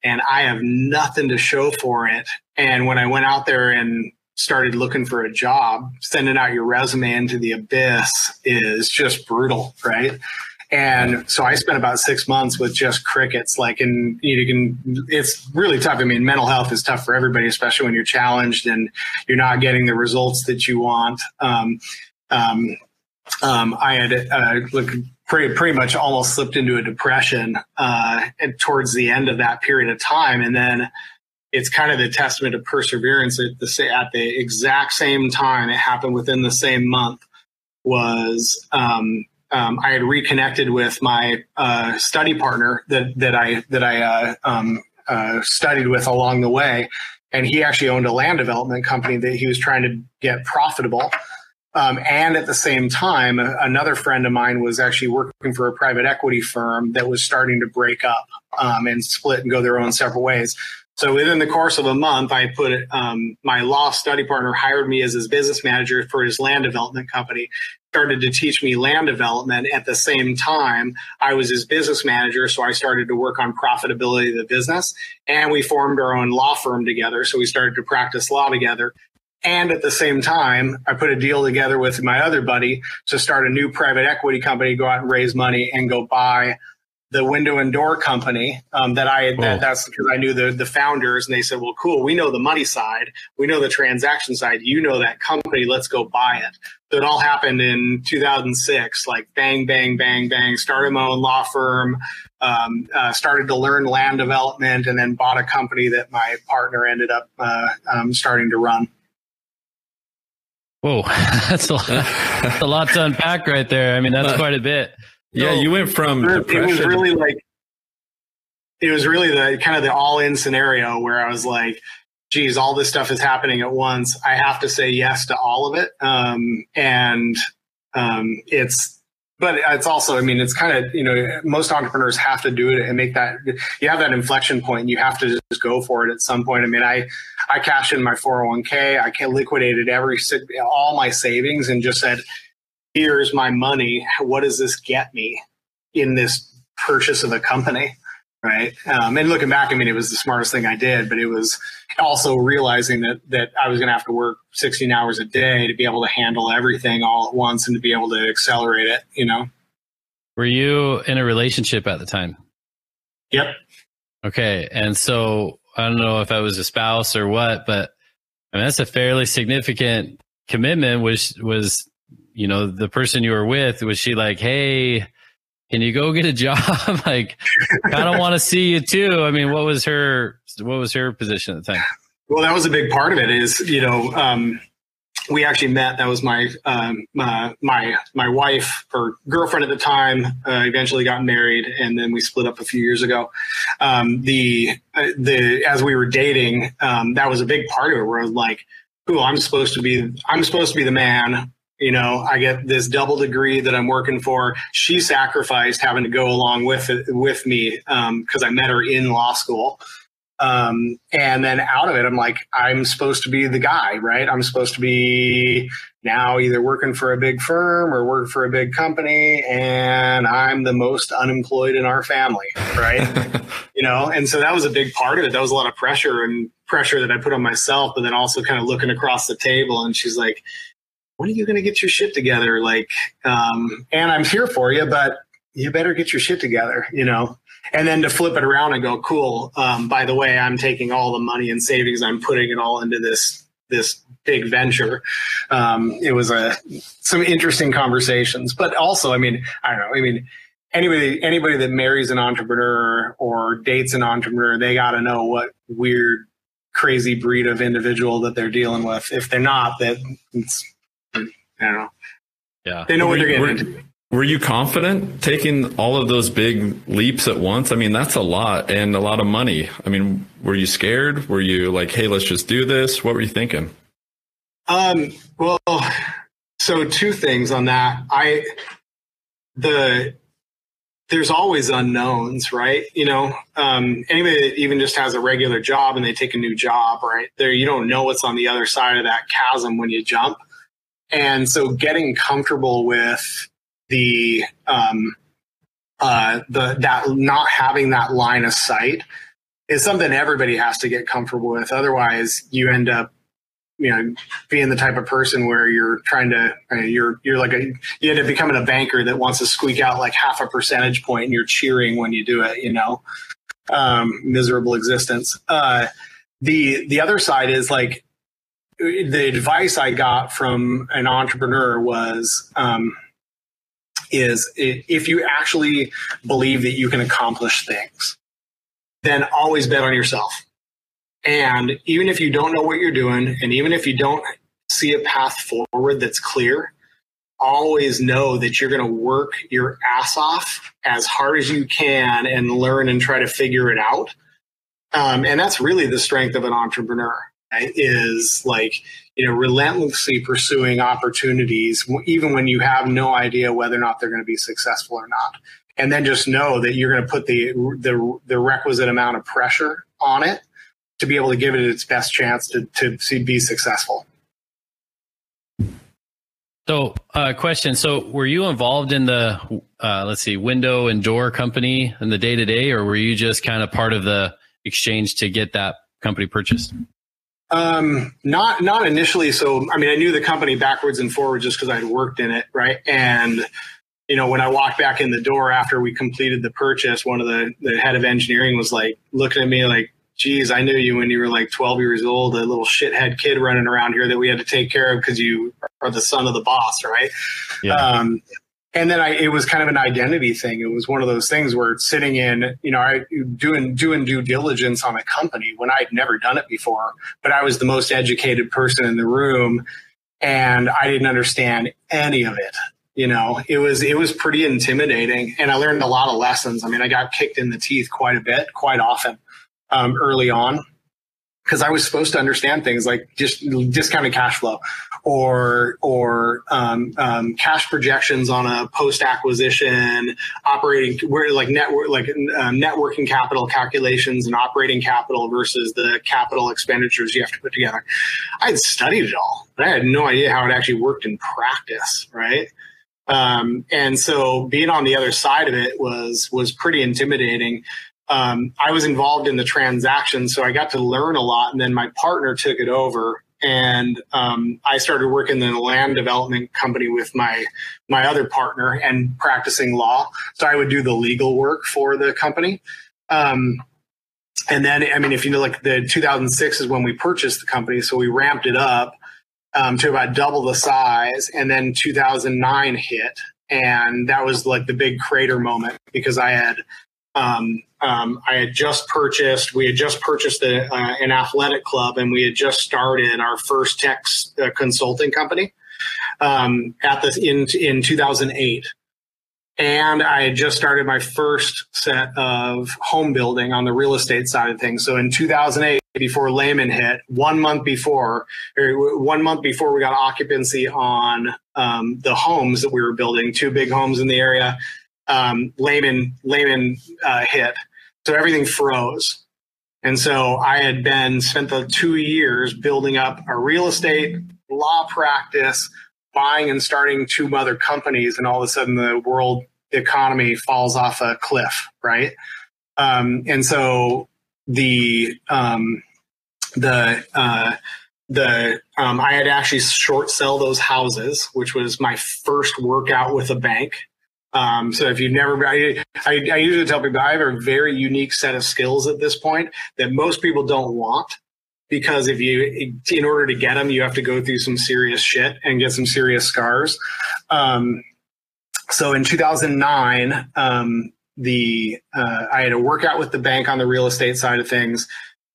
and I have nothing to show for it. And when I went out there and started looking for a job, sending out your resume into the abyss is just brutal, right? And so I spent about six months with just crickets, like, and you can, it's really tough. I mean, mental health is tough for everybody, especially when you're challenged and you're not getting the results that you want. Um, um, um, I had, uh, look, pretty, pretty much almost slipped into a depression, uh, and towards the end of that period of time. And then it's kind of the testament of perseverance at the, at the exact same time. It happened within the same month was, um, um, I had reconnected with my uh, study partner that that I that I uh, um, uh, studied with along the way, and he actually owned a land development company that he was trying to get profitable. Um, and at the same time, another friend of mine was actually working for a private equity firm that was starting to break up um, and split and go their own separate ways. So within the course of a month, I put um, my law study partner hired me as his business manager for his land development company, started to teach me land development. At the same time, I was his business manager, so I started to work on profitability of the business. And we formed our own law firm together, so we started to practice law together. And at the same time, I put a deal together with my other buddy to start a new private equity company, go out and raise money and go buy the window and door company um, that I had, that, that's because I knew the, the founders, and they said, well, cool, we know the money side, we know the transaction side, you know that company, let's go buy it. So it all happened in two thousand six, like bang, bang, bang, bang, started my own law firm, um, uh, started to learn land development, and then bought a company that my partner ended up uh, um, starting to run. Whoa, that's a, lot, that's a lot to unpack right there. I mean, that's quite a bit. Yeah, you went from depression. It was really like, it was really the kind of the all-in scenario where I was like, geez, all this stuff is happening at once. I have to say yes to all of it. Um, and um, it's, but it's also, I mean, it's kind of, you know, most entrepreneurs have to do it and make that, you have that inflection point and you have to just go for it at some point. I mean, I, I cashed in my four oh one K. I liquidated every, all my savings and just said, here's my money. What does this get me in this purchase of the company, right? Um, and looking back, I mean, it was the smartest thing I did, but it was also realizing that that I was going to have to work sixteen hours a day to be able to handle everything all at once and to be able to accelerate it, you know? Were you in a relationship at the time? Yep. Okay. And so I don't know if I was a spouse or what, but I mean, that's a fairly significant commitment, which was, you know, the person you were with, was she like, hey, can you go get a job? Like, I don't want to see you too. I mean, what was her, what was her position at the time? Well, that was a big part of it is, you know, um, we actually met, that was my, um, my, my, my wife or girlfriend at the time, uh, eventually got married and then we split up a few years ago. Um, the, uh, the, as we were dating, um, that was a big part of it where I was like, cool, I'm supposed to be, I'm supposed to be the man. You know, I get this double degree that I'm working for. She sacrificed having to go along with it, with me um, because I met her in law school. Um, and then out of it, I'm like, I'm supposed to be the guy, right? I'm supposed to be now either working for a big firm or work for a big company. And I'm the most unemployed in our family, right? You know, and so that was a big part of it. That was a lot of pressure and pressure that I put on myself, but then also kind of looking across the table. And she's like, when are you going to get your shit together? Like, um, and I'm here for you, but you better get your shit together, you know? And then to flip it around and go, cool. Um, by the way, I'm taking all the money and savings. I'm putting it all into this, this big venture. Um, it was a, some interesting conversations, but also, I mean, I don't know. I mean, anybody, anybody that marries an entrepreneur or dates an entrepreneur, they got to know what weird, crazy breed of individual that they're dealing with. If they're not, that it's, I don't know. Yeah. They know what they're getting into. Were you confident taking all of those big leaps at once? I mean, that's a lot and a lot of money. I mean, were you scared? Were you like, hey, let's just do this? What were you thinking? Um, well, so two things on that. I, the, there's always unknowns, right? You know, um, anybody that even just has a regular job and they take a new job, right? There, you don't know what's on the other side of that chasm when you jump. And so getting comfortable with the, um, uh, the, that not having that line of sight is something everybody has to get comfortable with. Otherwise you end up, you know, being the type of person where you're trying to, uh, you're, you're like a, you end up becoming a banker that wants to squeak out like half a percentage point and you're cheering when you do it, you know, um, miserable existence. Uh, the, the other side is like, the advice I got from an entrepreneur was, um, is if you actually believe that you can accomplish things, then always bet on yourself. And even if you don't know what you're doing, and even if you don't see a path forward that's clear, always know that you're going to work your ass off as hard as you can and learn and try to figure it out. Um, and that's really the strength of an entrepreneur, right? Is like, you know, relentlessly pursuing opportunities, even when you have no idea whether or not they're going to be successful or not. And then just know that you're going to put the, the, the requisite amount of pressure on it to be able to give it its best chance to, to see, be successful. So uh question. So were you involved in the, uh, let's see, window and door company in the day to day, or were you just kind of part of the exchange to get that company purchased? Um, not, not initially. So, I mean, I knew the company backwards and forwards just because I'd worked in it. Right. And, you know, when I walked back in the door after we completed the purchase, one of the, the head of engineering was like looking at me like, geez, I knew you when you were like twelve years old, a little shithead kid running around here that we had to take care of because you are the son of the boss, right? Yeah. Um, and then I, it was kind of an identity thing. It was one of those things where sitting in, you know, I doing doing due diligence on a company when I'd never done it before, but I was the most educated person in the room, and I didn't understand any of it. You know, it was it was pretty intimidating, and I learned a lot of lessons. I mean, I got kicked in the teeth quite a bit, quite often. Um, early on, because I was supposed to understand things like just discounted cash flow or or um, um, cash projections on a post acquisition operating where like network like um, net working capital calculations and operating capital versus the capital expenditures you have to put together. I had studied it all, but I had no idea how it actually worked in practice, right? Um, and so being on the other side of it was was pretty intimidating. Um, I was involved in the transaction, so I got to learn a lot. And then my partner took it over, and um, I started working in a land development company with my my other partner and practicing law. So I would do the legal work for the company. Um, and then, I mean, if you know, like the two thousand six is when we purchased the company, so we ramped it up um, to about double the size. And then two thousand nine hit, and that was like the big crater moment because I had. Um, um, I had just purchased, we had just purchased a, uh, an athletic club, and we had just started our first tech uh, consulting company um, at this in, in two thousand eight. And I had just started my first set of home building on the real estate side of things. So in two thousand eight, before Lehman hit, one month before, or one month before we got occupancy on um, the homes that we were building, two big homes in the area. Um, Lehman, Lehman uh, hit. So everything froze. And so I had been spent the two years building up a real estate law practice, buying and starting two other companies. And all of a sudden the world economy falls off a cliff. Right. Um, and so the, um, the, uh, the, um, I had actually short sell those houses, which was my first workout with a bank. Um, so if you've never, I, I, I usually tell people I have a very unique set of skills at this point that most people don't want, because if you, in order to get them, you have to go through some serious shit and get some serious scars. Um, so in two thousand nine, um, the, uh, I had a workout with the bank on the real estate side of things.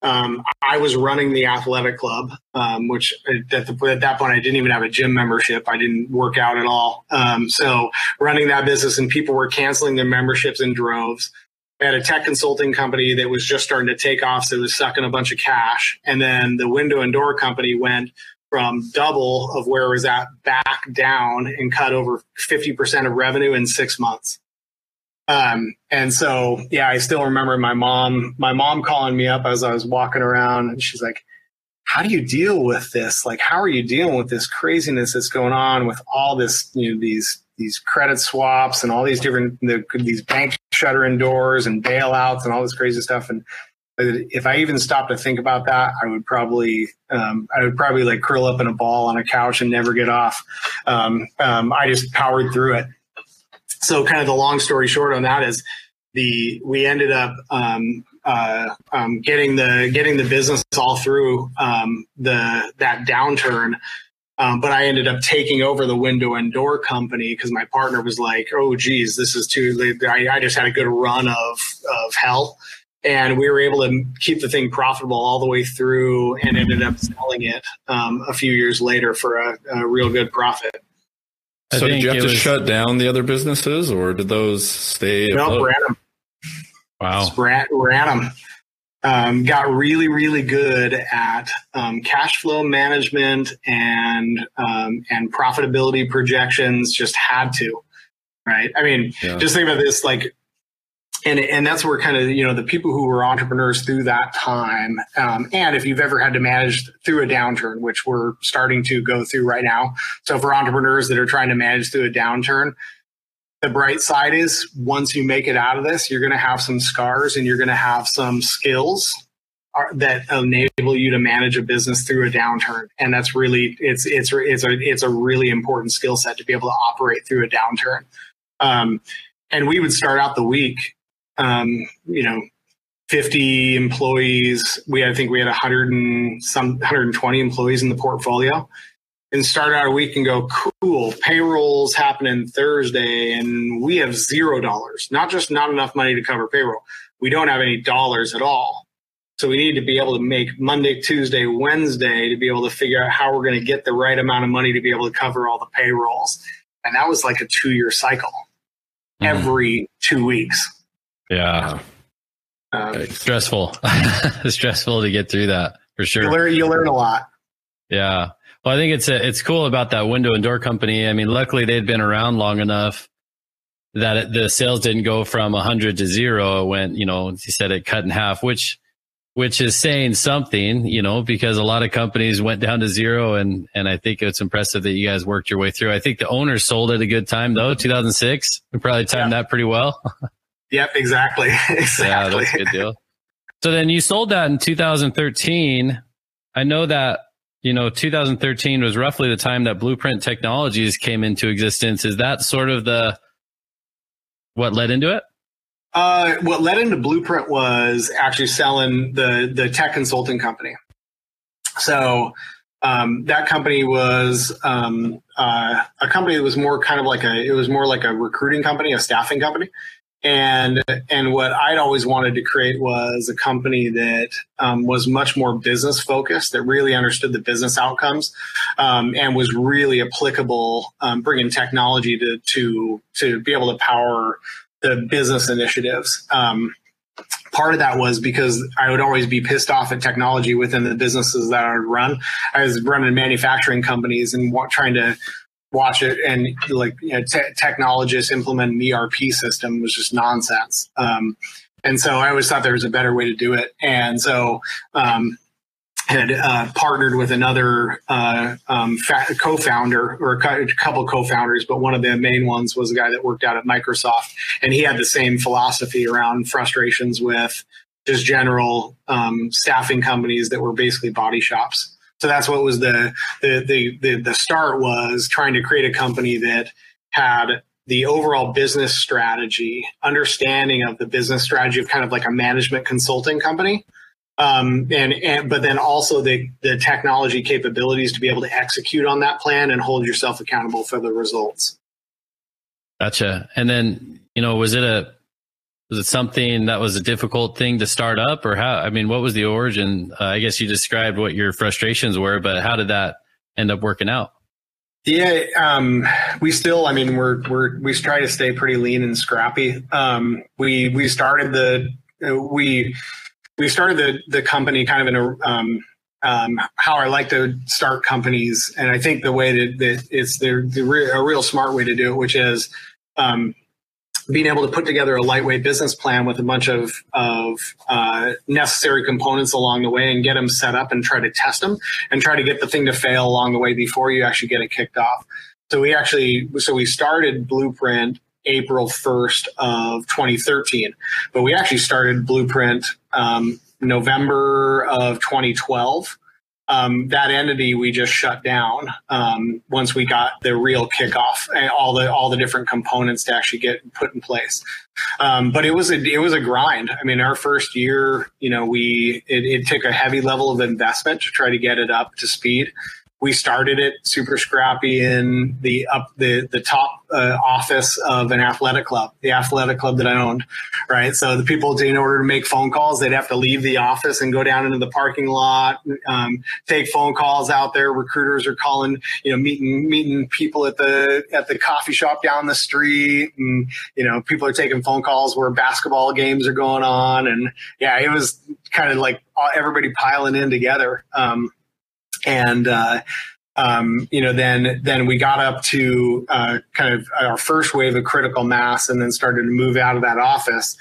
Um, I was running the athletic club, um, which at, the, at that point I didn't even have a gym membership. I didn't work out at all. Um, so running that business, and people were canceling their memberships in droves. I had a tech consulting company that was just starting to take off, so it was sucking a bunch of cash. And then the window and door company went from double of where it was at back down and cut over fifty percent of revenue in six months. Um, and so, yeah, I still remember my mom, my mom calling me up as I was walking around, and she's like, how do you deal with this? Like, how are you dealing with this craziness that's going on with all this, you know, these, these credit swaps and all these different, the, these bank shuttering doors and bailouts and all this crazy stuff. And if I even stopped to think about that, I would probably, um, I would probably like curl up in a ball on a couch and never get off. Um, um, I just powered through it. So kind of the long story short on that is the we ended up um, uh, um, getting the getting the business all through um, the that downturn. Um, but I ended up taking over the window and door company because my partner was like, oh, geez, this is too I, I just had a good run of of hell. And we were able to keep the thing profitable all the way through and ended up selling it um, a few years later for a, a real good profit. I so did you have to was, shut down the other businesses, or did those stay? No, nope, ran them. Wow, ran, ran them. Um, got really, really good at um, cash flow management and um, and profitability projections. Just had to, right? I mean, yeah. just think about this, like, and and that's where kind of you know the people who were entrepreneurs through that time. Um, and if you've ever had to manage through a downturn, which we're starting to go through right now, so for entrepreneurs that are trying to manage through a downturn. The bright side is once you make it out of this, you're going to have some scars and you're going to have some skills are, that enable you to manage a business through a downturn. And that's really, it's, it's, it's a, it's a really important skill set to be able to operate through a downturn. Um, and we would start out the week, um, you know, fifty employees. We, I think we had a hundred and some one hundred twenty employees in the portfolio. And start out a week and go, cool, payroll's happening Thursday and we have zero dollars. Not just not enough money to cover payroll. We don't have any dollars at all. So we need to be able to make Monday, Tuesday, Wednesday to be able to figure out how we're going to get the right amount of money to be able to cover all the payrolls. And that was like a two-year cycle mm. every two weeks. Yeah. Um, stressful. Stressful to get through that for sure. You learn, you learn a lot. Yeah. Well, I think it's a, it's cool about that window and door company. I mean, luckily they'd been around long enough that it, the sales didn't go from a hundred to zero. It went, you know, he said it cut in half, which, which is saying something, you know, because a lot of companies went down to zero. And, and I think it's impressive that you guys worked your way through. I think the owner sold at a good time though, two thousand six. We probably timed yep. that pretty well. Yep. Exactly. Exactly. Yeah, that's a good deal. So then you sold that in two thousand thirteen. I know that. You know, two thousand thirteen was roughly the time that Blueprint Technologies came into existence. Is that sort of the, what led into it? Uh, what led into Blueprint was actually selling the, the tech consulting company. So, um, that company was, um, uh, a company that was more kind of like a, it was more like a recruiting company, a staffing company. And, and what I'd always wanted to create was a company that, um, was much more business focused, that really understood the business outcomes, um, and was really applicable, um, bringing technology to, to, to be able to power the business initiatives. Um, part of that was because I would always be pissed off at technology within the businesses that I would run. I was running manufacturing companies and what, trying to, watch it and like you know, te- technologists implement an E R P system was just nonsense. Um, and so I always thought there was a better way to do it. And so um, had uh, partnered with another uh, um, fa- co-founder or a couple co-founders, but one of the main ones was a guy that worked out at Microsoft, and he had the same philosophy around frustrations with just general um, staffing companies that were basically body shops. So that's what was the, the the the the start was trying to create a company that had the overall business strategy, understanding of the business strategy of kind of like a management consulting company, um, and and but then also the the technology capabilities to be able to execute on that plan and hold yourself accountable for the results. Gotcha. And then you know, was it a was it something that was a difficult thing to start up, or how, I mean, what was the origin? Uh, I guess you described what your frustrations were, but how did that end up working out? Yeah. Um, we still, I mean, we're, we're, we try to stay pretty lean and scrappy. Um, we, we started the, we, we started the, the company kind of in a, um, um, how I like to start companies. And I think the way that, that it's the, the re- a real smart way to do it, which is, um, being able to put together a lightweight business plan with a bunch of, of uh, necessary components along the way and get them set up and try to test them and try to get the thing to fail along the way before you actually get it kicked off. So we actually, so we started Blueprint April first of twenty thirteen, but we actually started Blueprint um, November of twenty twelve. Um, that entity we just shut down um, once we got the real kickoff and all the all the different components to actually get put in place. Um, but it was a it was a grind. I mean, our first year, you know, we it, it took a heavy level of investment to try to get it up to speed. We started it super scrappy in the up the the top uh, office of an athletic club, the athletic club that I owned, right? So the people, in order to make phone calls, they'd have to leave the office and go down into the parking lot, um, take phone calls out there. Recruiters are calling, you know, meeting meeting people at the at the coffee shop down the street, and you know, people are taking phone calls where basketball games are going on, and yeah, it was kind of like everybody piling in together. Um, And, uh, um, you know, then, then we got up to, uh, kind of our first wave of critical mass, and then started to move out of that office.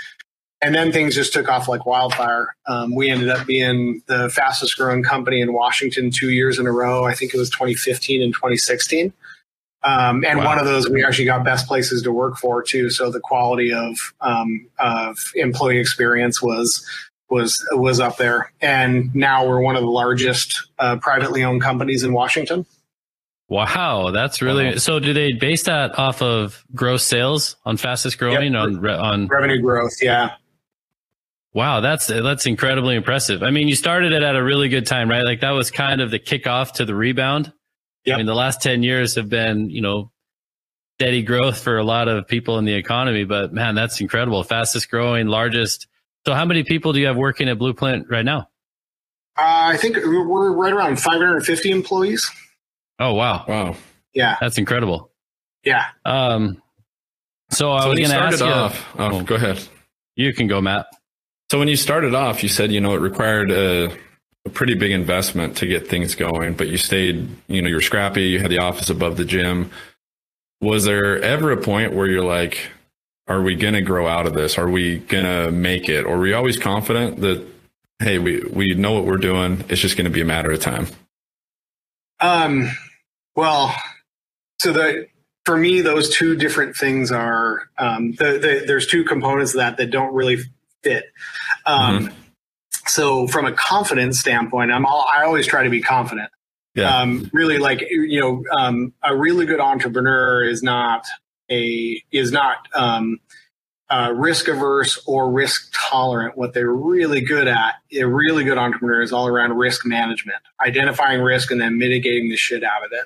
And then things just took off like wildfire. Um, we ended up being the fastest growing company in Washington two years in a row. I think it was twenty fifteen and twenty sixteen. Um, and wow. One of those, we actually got best places to work for too. So the quality of, um, of employee experience was, was was up there, and now we're one of the largest uh, privately owned companies in Washington. Wow, that's really wow. So. Do they base that off of gross sales on fastest growing yep. on on revenue growth? Yeah. Wow, that's that's incredibly impressive. I mean, you started it at a really good time, right? Like that was kind of the kickoff to the rebound. Yeah. I mean, the last ten years have been, you know, steady growth for a lot of people in the economy, but man, that's incredible. Fastest growing, largest. So how many people do you have working at Blueprint right now? Uh, I think we're right around five hundred fifty employees. Oh, wow. Wow. Yeah. That's incredible. Yeah. Um, so I so was going to ask off, you. Oh, oh, go ahead. You can go, Matt. So when you started off, you said, you know, it required a, a pretty big investment to get things going, but you stayed, you know, you were scrappy. You had the office above the gym. Was there ever a point where you're like, are we going to grow out of this? Are we going to make it? Or are we always confident that, hey, we, we know what we're doing. It's just going to be a matter of time. Um, well, so the, for me, those two different things are, um, the, the, there's two components of that that don't really fit. Um, mm-hmm. So from a confidence standpoint, I'm all, I always try to be confident. Yeah. Um, really like, you know, um, a really good entrepreneur is not, A, is not um, uh, risk averse or risk tolerant. What they're really good at, a really good entrepreneur, is all around risk management, identifying risk and then mitigating the shit out of it.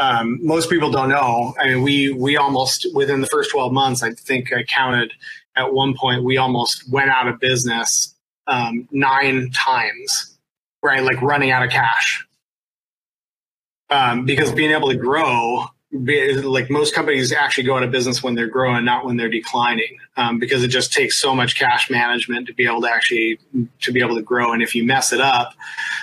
Um, most people don't know. I mean, we we almost, within the first twelve months, I think I counted at one point, we almost went out of business um, nine times, right? Like running out of cash. Um, because being able to grow, like most companies actually go out of business when they're growing, not when they're declining, um, because it just takes so much cash management to be able to actually to be able to grow. And if you mess it up,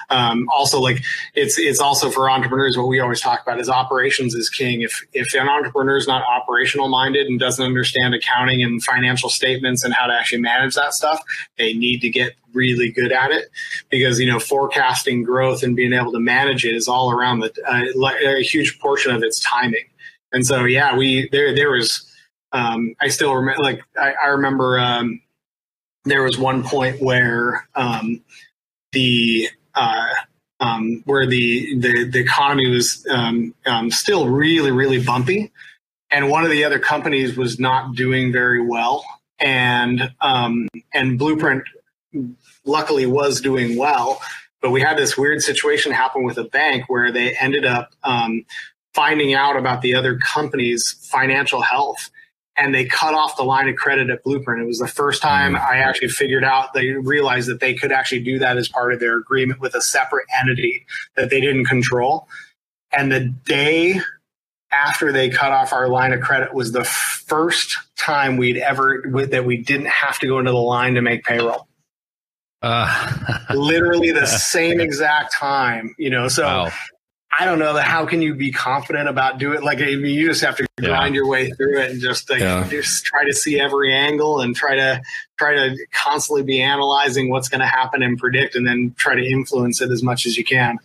um, also like it's it's also for entrepreneurs, what we always talk about is operations is king. If if an entrepreneur is not operational minded and doesn't understand accounting and financial statements and how to actually manage that stuff, they need to get really good at it, because you know forecasting growth and being able to manage it is all around the uh, a huge portion of its timing. And so yeah, we there there was um I still remember, like I, I remember um there was one point where um the uh um where the the, the economy was um, um still really really bumpy, and one of the other companies was not doing very well, and um and Blueprint luckily was doing well, but we had this weird situation happen with a bank where they ended up um, finding out about the other company's financial health, and they cut off the line of credit at Blueprint. It was the first time I actually figured out, they realized that they could actually do that as part of their agreement with a separate entity that they didn't control. And the day after they cut off our line of credit was the first time we'd ever, that we didn't have to go into the line to make payroll. Uh, literally the same exact time, you know, so wow. I don't know that how can you be confident about doing it? Like I mean, you just have to grind yeah. your way through it and just like, yeah. just try to see every angle and try to try to constantly be analyzing what's going to happen and predict, and then try to influence it as much as you can.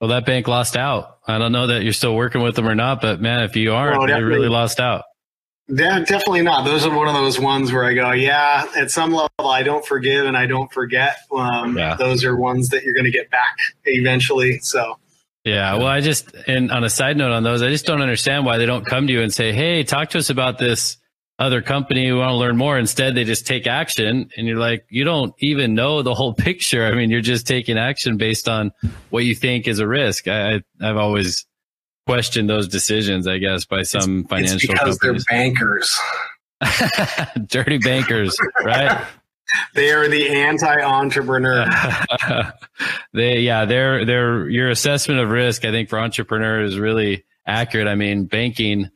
Well, that bank lost out. I don't know that you're still working with them or not, but man, if you aren't, oh, they really lost out. Yeah, definitely not. Those are one of those ones where I go, yeah, at some level, I don't forgive and I don't forget. Um, yeah. Those are ones that you're going to get back eventually. So, yeah, well, I just, and on a side note on those, I just don't understand why they don't come to you and say, hey, talk to us about this other company, we want to learn more. Instead, they just take action, and you're like, you don't even know the whole picture. I mean, you're just taking action based on what you think is a risk. I, I've always questioned those decisions, I guess, by some it's, financial it's because companies. They're bankers. Dirty bankers, right? They are the anti-entrepreneur. they, yeah, they're, they're, your assessment of risk, I think, for entrepreneurs is really accurate. I mean, banking,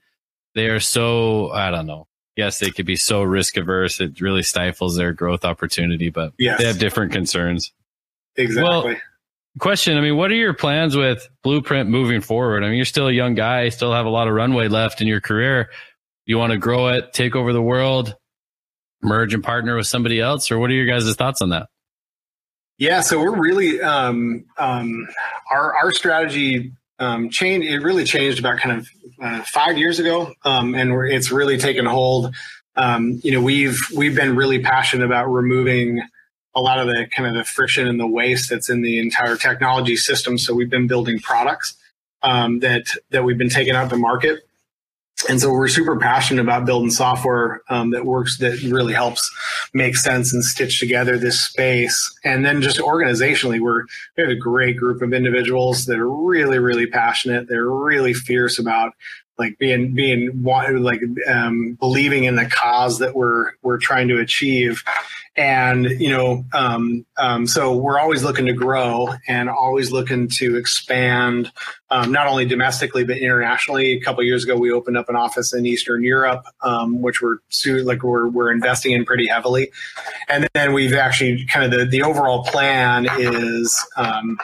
they are so, I don't know. Yes, they could be so risk averse. It really stifles their growth opportunity, but yes, they have different concerns. Exactly. Well, question, I mean, what are your plans with Blueprint moving forward? I mean, you're still a young guy, still have a lot of runway left in your career. You want to grow it, take over the world, merge and partner with somebody else, or what are your guys' thoughts on that? Yeah, so we're really, um, um, our, our strategy um, changed. It really changed about kind of uh, five years ago, um, and we're, it's really taken hold. Um, you know, we've, we've been really passionate about removing a lot of the kind of the friction and the waste that's in the entire technology system. So we've been building products um, that that we've been taking out to market, and so we're super passionate about building software um, that works, that really helps make sense and stitch together this space. And then just organizationally, we're we have a great group of individuals that are really, really passionate. They're really fierce about like being being like um, believing in the cause that we're we're trying to achieve. And, you know, um, um, so we're always looking to grow and always looking to expand, um, not only domestically, but internationally. A couple of years ago, we opened up an office in Eastern Europe, um, which we're like we're, we're investing in pretty heavily. And then we've actually kind of the, the overall plan is um,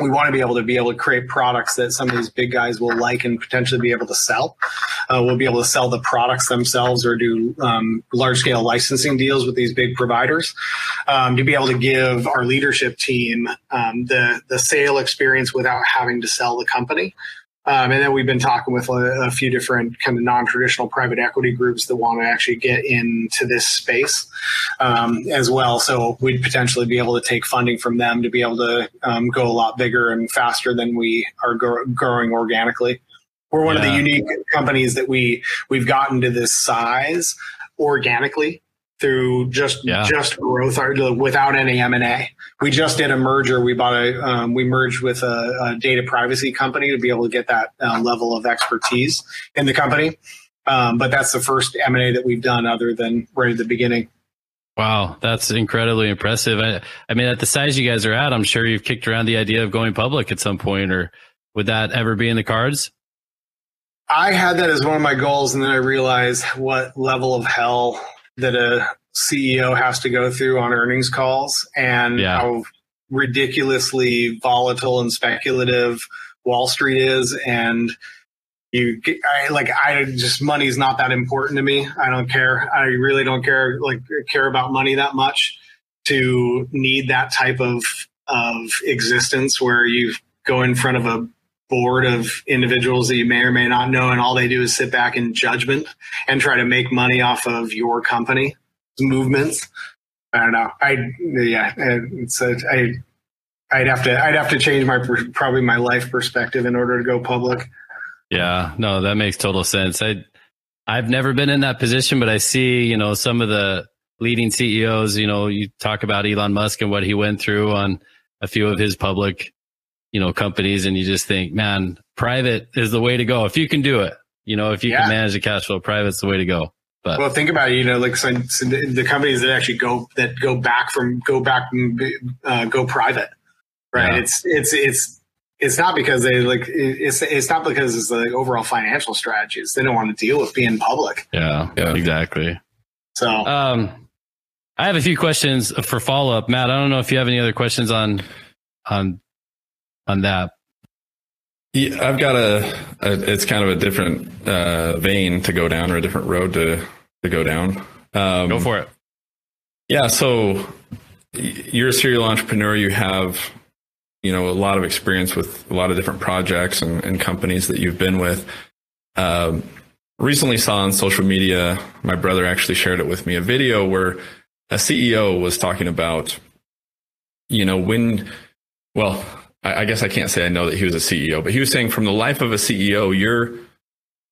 we want to be able to be able to create products that some of these big guys will like and potentially be able to sell. Uh, we'll be able to sell the products themselves or do um, large-scale licensing deals with these big providers um, to be able to give our leadership team um, the, the sale experience without having to sell the company. Um, and then we've been talking with a, a few different kind of non-traditional private equity groups that want to actually get into this space um, as well. So we'd potentially be able to take funding from them to be able to um, go a lot bigger and faster than we are gro- growing organically. We're one yeah. of the unique companies that we, we've gotten to this size organically through just yeah. just growth without any M and A. We just did a merger. We bought a um, we merged with a, a data privacy company to be able to get that uh, level of expertise in the company. Um, but that's the first M and A that we've done other than right at the beginning. Wow, that's incredibly impressive. I, I mean, at the size you guys are at, I'm sure you've kicked around the idea of going public at some point, or would that ever be in the cards? I had that as one of my goals, and then I realized what level of hell that a C E O has to go through on earnings calls, and yeah. how ridiculously volatile and speculative Wall Street is. And you get, I, like, I just, money's not that important to me. I don't care. I really don't care, like care about money that much to need that type of, of existence where you go in front of a board of individuals that you may or may not know, and all they do is sit back in judgment and try to make money off of your company movements. I don't know. I yeah, it's a, I I'd have to I'd have to change my probably my life perspective in order to go public. Yeah, no, that makes total sense. I I've never been in that position, but I see, you know, some of the leading C E Os. You know, you talk about Elon Musk and what he went through on a few of his public, you know, companies, and you just think, man, private is the way to go. If you can do it, you know, if you yeah. can manage the cash flow, private's the way to go. But well, think about it, you know, like so, so the, the companies that actually go, that go back from, go back, uh, go private, right? Yeah. It's, it's, it's, it's not because they like, it's, it's not because it's the overall financial strategies. They don't want to deal with being public. Yeah, yeah. exactly. So, um, I have a few questions for follow-up, Matt. I don't know if you have any other questions on, on, on that. Yeah, I've got a, a, it's kind of a different uh, vein to go down, or a different road to, to go down. Um, go for it. Yeah. So you're a serial entrepreneur. You have, you know, a lot of experience with a lot of different projects and, and companies that you've been with. Um, recently saw on social media, my brother actually shared it with me, a video where a C E O was talking about, you know, when, well, I guess I can't say I know that he was a C E O, but he was saying from the life of a C E O, you're,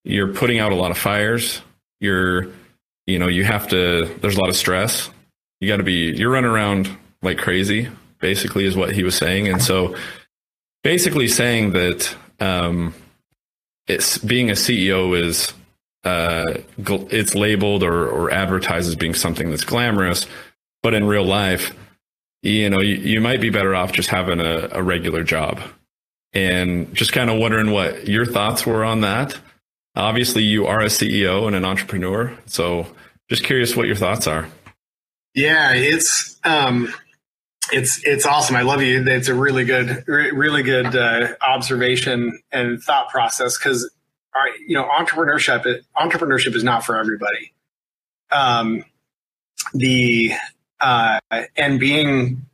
you're putting out a lot of fires. You're you know, you have to, there's a lot of stress. You got to be, you're running around like crazy, basically, is what he was saying. And so basically saying that um, it's being a C E O is, uh, gl- it's labeled or, or advertised as being something that's glamorous, but in real life, you know, you, you might be better off just having a, a regular job. And just kind of wondering what your thoughts were on that. Obviously, you are a C E O and an entrepreneur, so just curious what your thoughts are. Yeah, it's um, it's it's awesome. I love you. It's a really good, re- really good uh, observation and thought process, because, you know, entrepreneurship entrepreneurship is not for everybody. Um, the uh, and being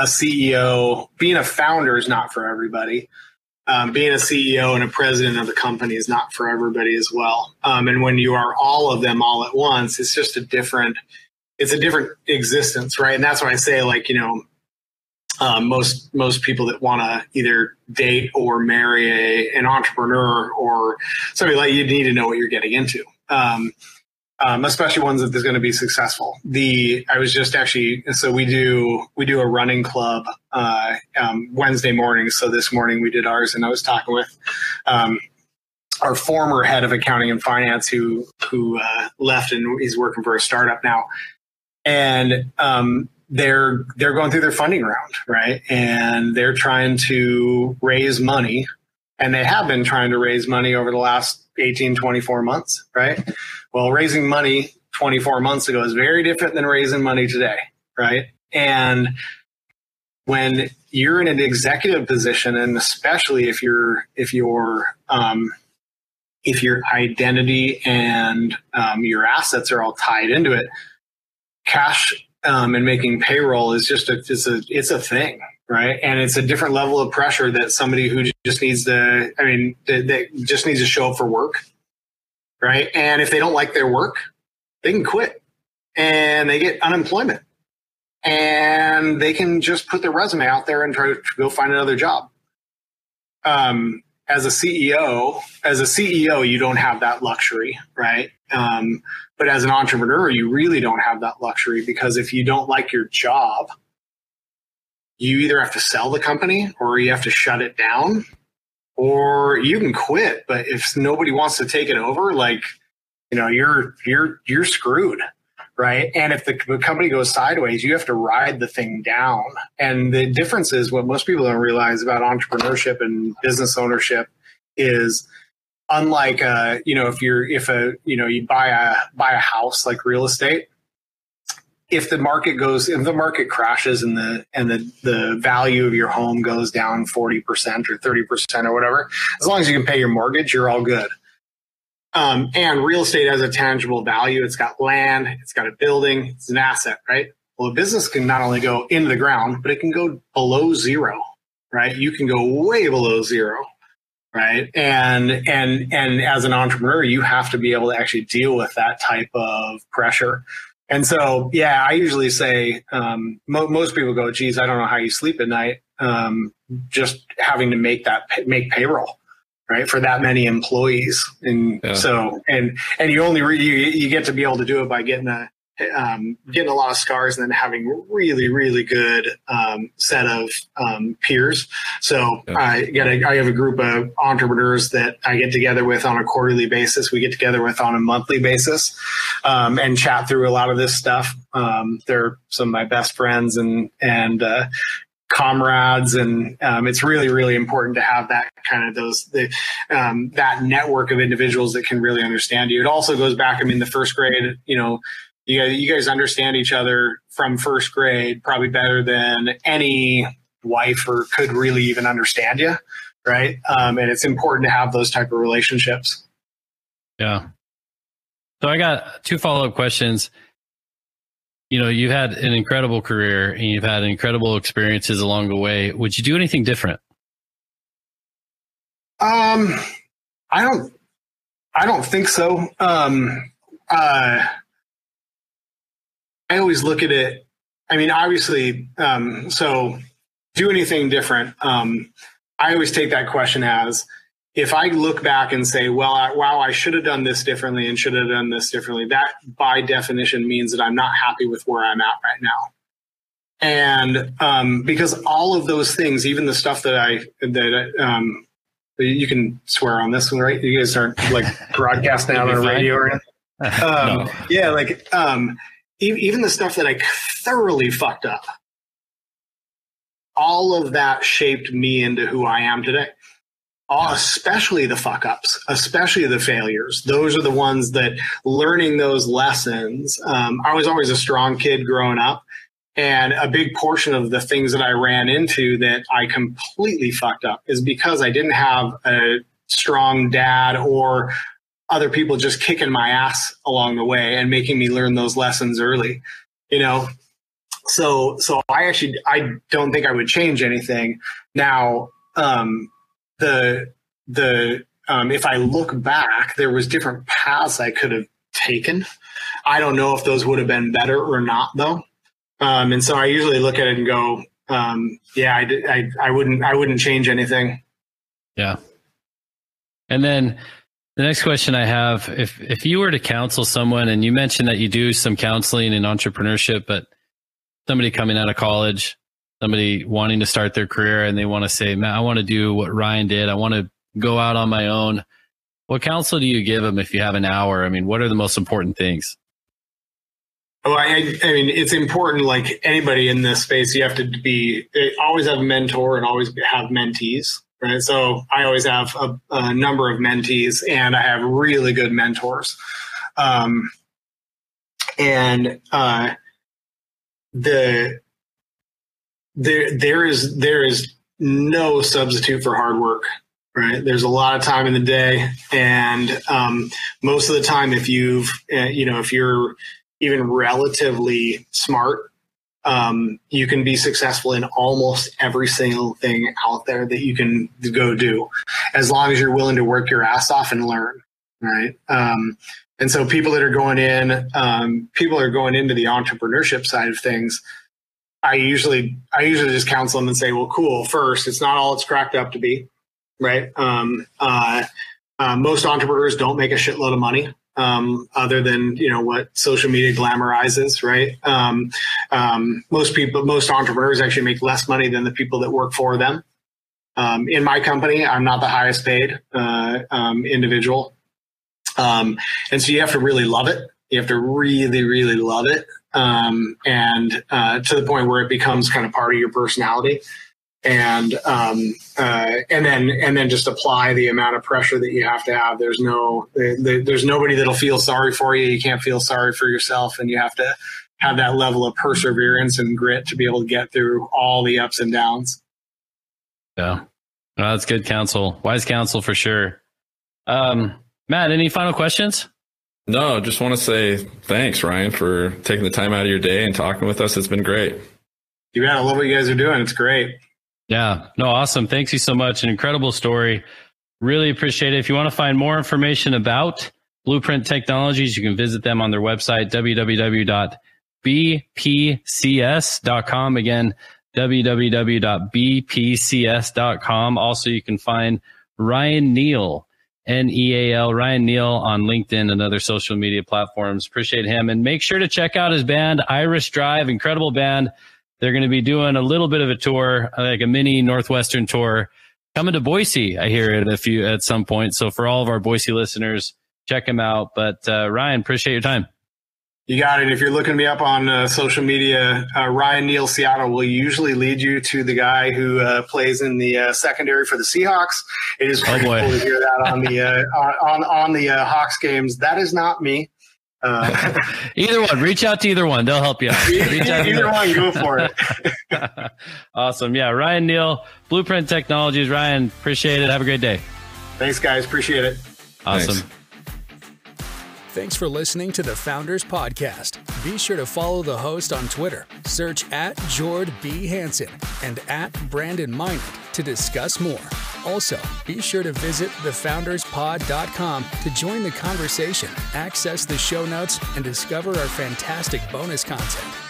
a C E O, being a founder is not for everybody. Um, being a C E O and a president of the company is not for everybody as well. Um, and when you are all of them all at once, it's just a different, it's a different existence, right? And that's why I say, like, you know, um, most most people that want to either date or marry a, an entrepreneur or somebody like you need to know what you're getting into, um, um, especially ones that is going to be successful. The I was just actually so we do we do a running club uh, um, Wednesday morning. So this morning we did ours, and I was talking with um, our former head of accounting and finance who who uh, left and he's working for a startup now. And um, they're they're going through their funding round, right? And they're trying to raise money, and they have been trying to raise money over the last eighteen, twenty-four months, right? Well, raising money twenty-four months ago is very different than raising money today, right? And when you're in an executive position, and especially if you're if you're um, if your identity and um, your assets are all tied into it, cash um, and making payroll is just a it's a it's a thing, right? And it's a different level of pressure that somebody who just needs to, I mean, that, that just needs to show up for work, right? And if they don't like their work, they can quit, and they get unemployment, and they can just put their resume out there and try to go find another job. Um, as a C E O, as a C E O, you don't have that luxury, right? Um, but as an entrepreneur, you really don't have that luxury, because if you don't like your job, you either have to sell the company or you have to shut it down, or you can quit. But if nobody wants to take it over, like, you know, you're, you're, you're screwed, right? And if the company goes sideways, you have to ride the thing down. And the difference is what most people don't realize about entrepreneurship and business ownership is, unlike, uh, you know, if you're, if a, you know, you buy a, buy a house, like real estate, if the market goes, if the market crashes and the, and the, the value of your home goes down forty percent or thirty percent or whatever, as long as you can pay your mortgage, you're all good. Um, and real estate has a tangible value. It's got land, it's got a building, it's an asset, right? Well, a business can not only go into the ground, but it can go below zero, right? You can go way below zero. Right. And, and, and as an entrepreneur, you have to be able to actually deal with that type of pressure. And so, yeah, I usually say, um, mo- most people go, geez, I don't know how you sleep at night. Um, just having to make that, make payroll, right, for that many employees. And yeah. so, and, and you only re- you, you get to be able to do it by getting a, um, getting a lot of scars and then having really, really good, um, set of, um, peers. So yeah. I get a, I have a group of entrepreneurs that I get together with on a quarterly basis. We get together with on a monthly basis, um, and chat through a lot of this stuff. Um, they're some of my best friends and, and, uh, comrades. And, um, it's really, really important to have that kind of those, the, um, that network of individuals that can really understand you. It also goes back, I mean, the first grade, you know, you guys understand each other from first grade probably better than any wife or could really even understand you, right? Um, and it's important to have those type of relationships. Yeah. So I got two follow-up questions. You know, you had an incredible career and you've had incredible experiences along the way. Would you do anything different? Um, I don't. I don't think so. Um, uh. I always look at it. I mean, obviously, um, so do anything different. Um, I always take that question as, if I look back and say, well, I, wow, I should have done this differently and should have done this differently, that by definition means that I'm not happy with where I'm at right now. And um, because all of those things, even the stuff that I, that um, you can swear on this one, right? You guys aren't like broadcasting out on radio or anything. Um, no. Yeah, like um, e even the stuff that I thoroughly fucked up, all of that shaped me into who I am today. All, especially the fuck ups, especially the failures. Those are the ones that, learning those lessons. Um, I was always a strong kid growing up. And a big portion of the things that I ran into that I completely fucked up is because I didn't have a strong dad or other people just kicking my ass along the way and making me learn those lessons early, you know? So, so I actually, I don't think I would change anything. Now, um, the, the, um, if I look back, there was different paths I could have taken. I don't know if those would have been better or not though. Um, and so I usually look at it and go, um, yeah, I, I, I wouldn't, I wouldn't change anything. Yeah. And then the next question I have, if, if you were to counsel someone, and you mentioned that you do some counseling in entrepreneurship, but somebody coming out of college, somebody wanting to start their career, and they want to say, man, I want to do what Ryan did. I want to go out on my own. What counsel do you give them if you have an hour? I mean, what are the most important things? Oh, I, I mean, it's important, like anybody in this space, you have to be, always have a mentor and always have mentees, right? So I always have a, a number of mentees, and I have really good mentors. Um, and uh, the there there is there is no substitute for hard work, right? There's a lot of time in the day, and um, most of the time, if you've uh, you know, if you're even relatively smart, um, you can be successful in almost every single thing out there that you can go do, as long as you're willing to work your ass off and learn, right? Um, and so people that are going in, um, people are going into the entrepreneurship side of things, I usually, I usually just counsel them and say, well, cool, first, it's not all it's cracked up to be, right? Um, uh, uh, most entrepreneurs don't make a shitload of money. Um, other than, you know, what social media glamorizes, right? Um, um, most people, most entrepreneurs actually make less money than the people that work for them. Um, in my company, I'm not the highest paid uh, um, individual. Um, and so you have to really love it. You have to really, really love it. Um, and uh, to the point where it becomes kind of part of your personality. And, um, uh, and then, and then just apply the amount of pressure that you have to have. There's no, there, there's nobody that'll feel sorry for you. You can't feel sorry for yourself, and you have to have that level of perseverance and grit to be able to get through all the ups and downs. Yeah. Well, that's good counsel. Wise counsel for sure. Um, Matt, any final questions? No, just want to say thanks, Ryan, for taking the time out of your day and talking with us. It's been great. You gotta love what you guys are doing. It's great. Yeah. No, awesome. Thanks you so much. An incredible story. Really appreciate it. If you want to find more information about Blueprint Technologies, you can visit them on their website, w w w dot b p c s dot com. Again, w w w dot b p c s dot com. Also, you can find Ryan Neal, N E A L, Ryan Neal on LinkedIn and other social media platforms. Appreciate him. And make sure to check out his band, Iris Drive. Incredible band. They're going to be doing a little bit of a tour, like a mini Northwestern tour, coming to Boise. I hear it a few at some point. So for all of our Boise listeners, check them out. But uh, Ryan, appreciate your time. You got it. If you're looking me up on uh, social media, uh, Ryan Neal Seattle will usually lead you to the guy who uh, plays in the uh, secondary for the Seahawks. It is pretty oh cool to hear that on the uh, on on the uh, Hawks games. That is not me. Uh, either one, reach out to either one. They'll help you out. Reach out either one, go for it. Awesome. Yeah. Ryan Neal, Blueprint Technologies. Ryan, appreciate it. Have a great day. Thanks, guys. Appreciate it. Awesome. Thanks. Thanks for listening to the Founders Podcast. Be sure to follow the host on Twitter. Search at Jord B. Hansen and at Brandon Minard to discuss more. Also, be sure to visit the founders pod dot com to join the conversation, access the show notes, and discover our fantastic bonus content.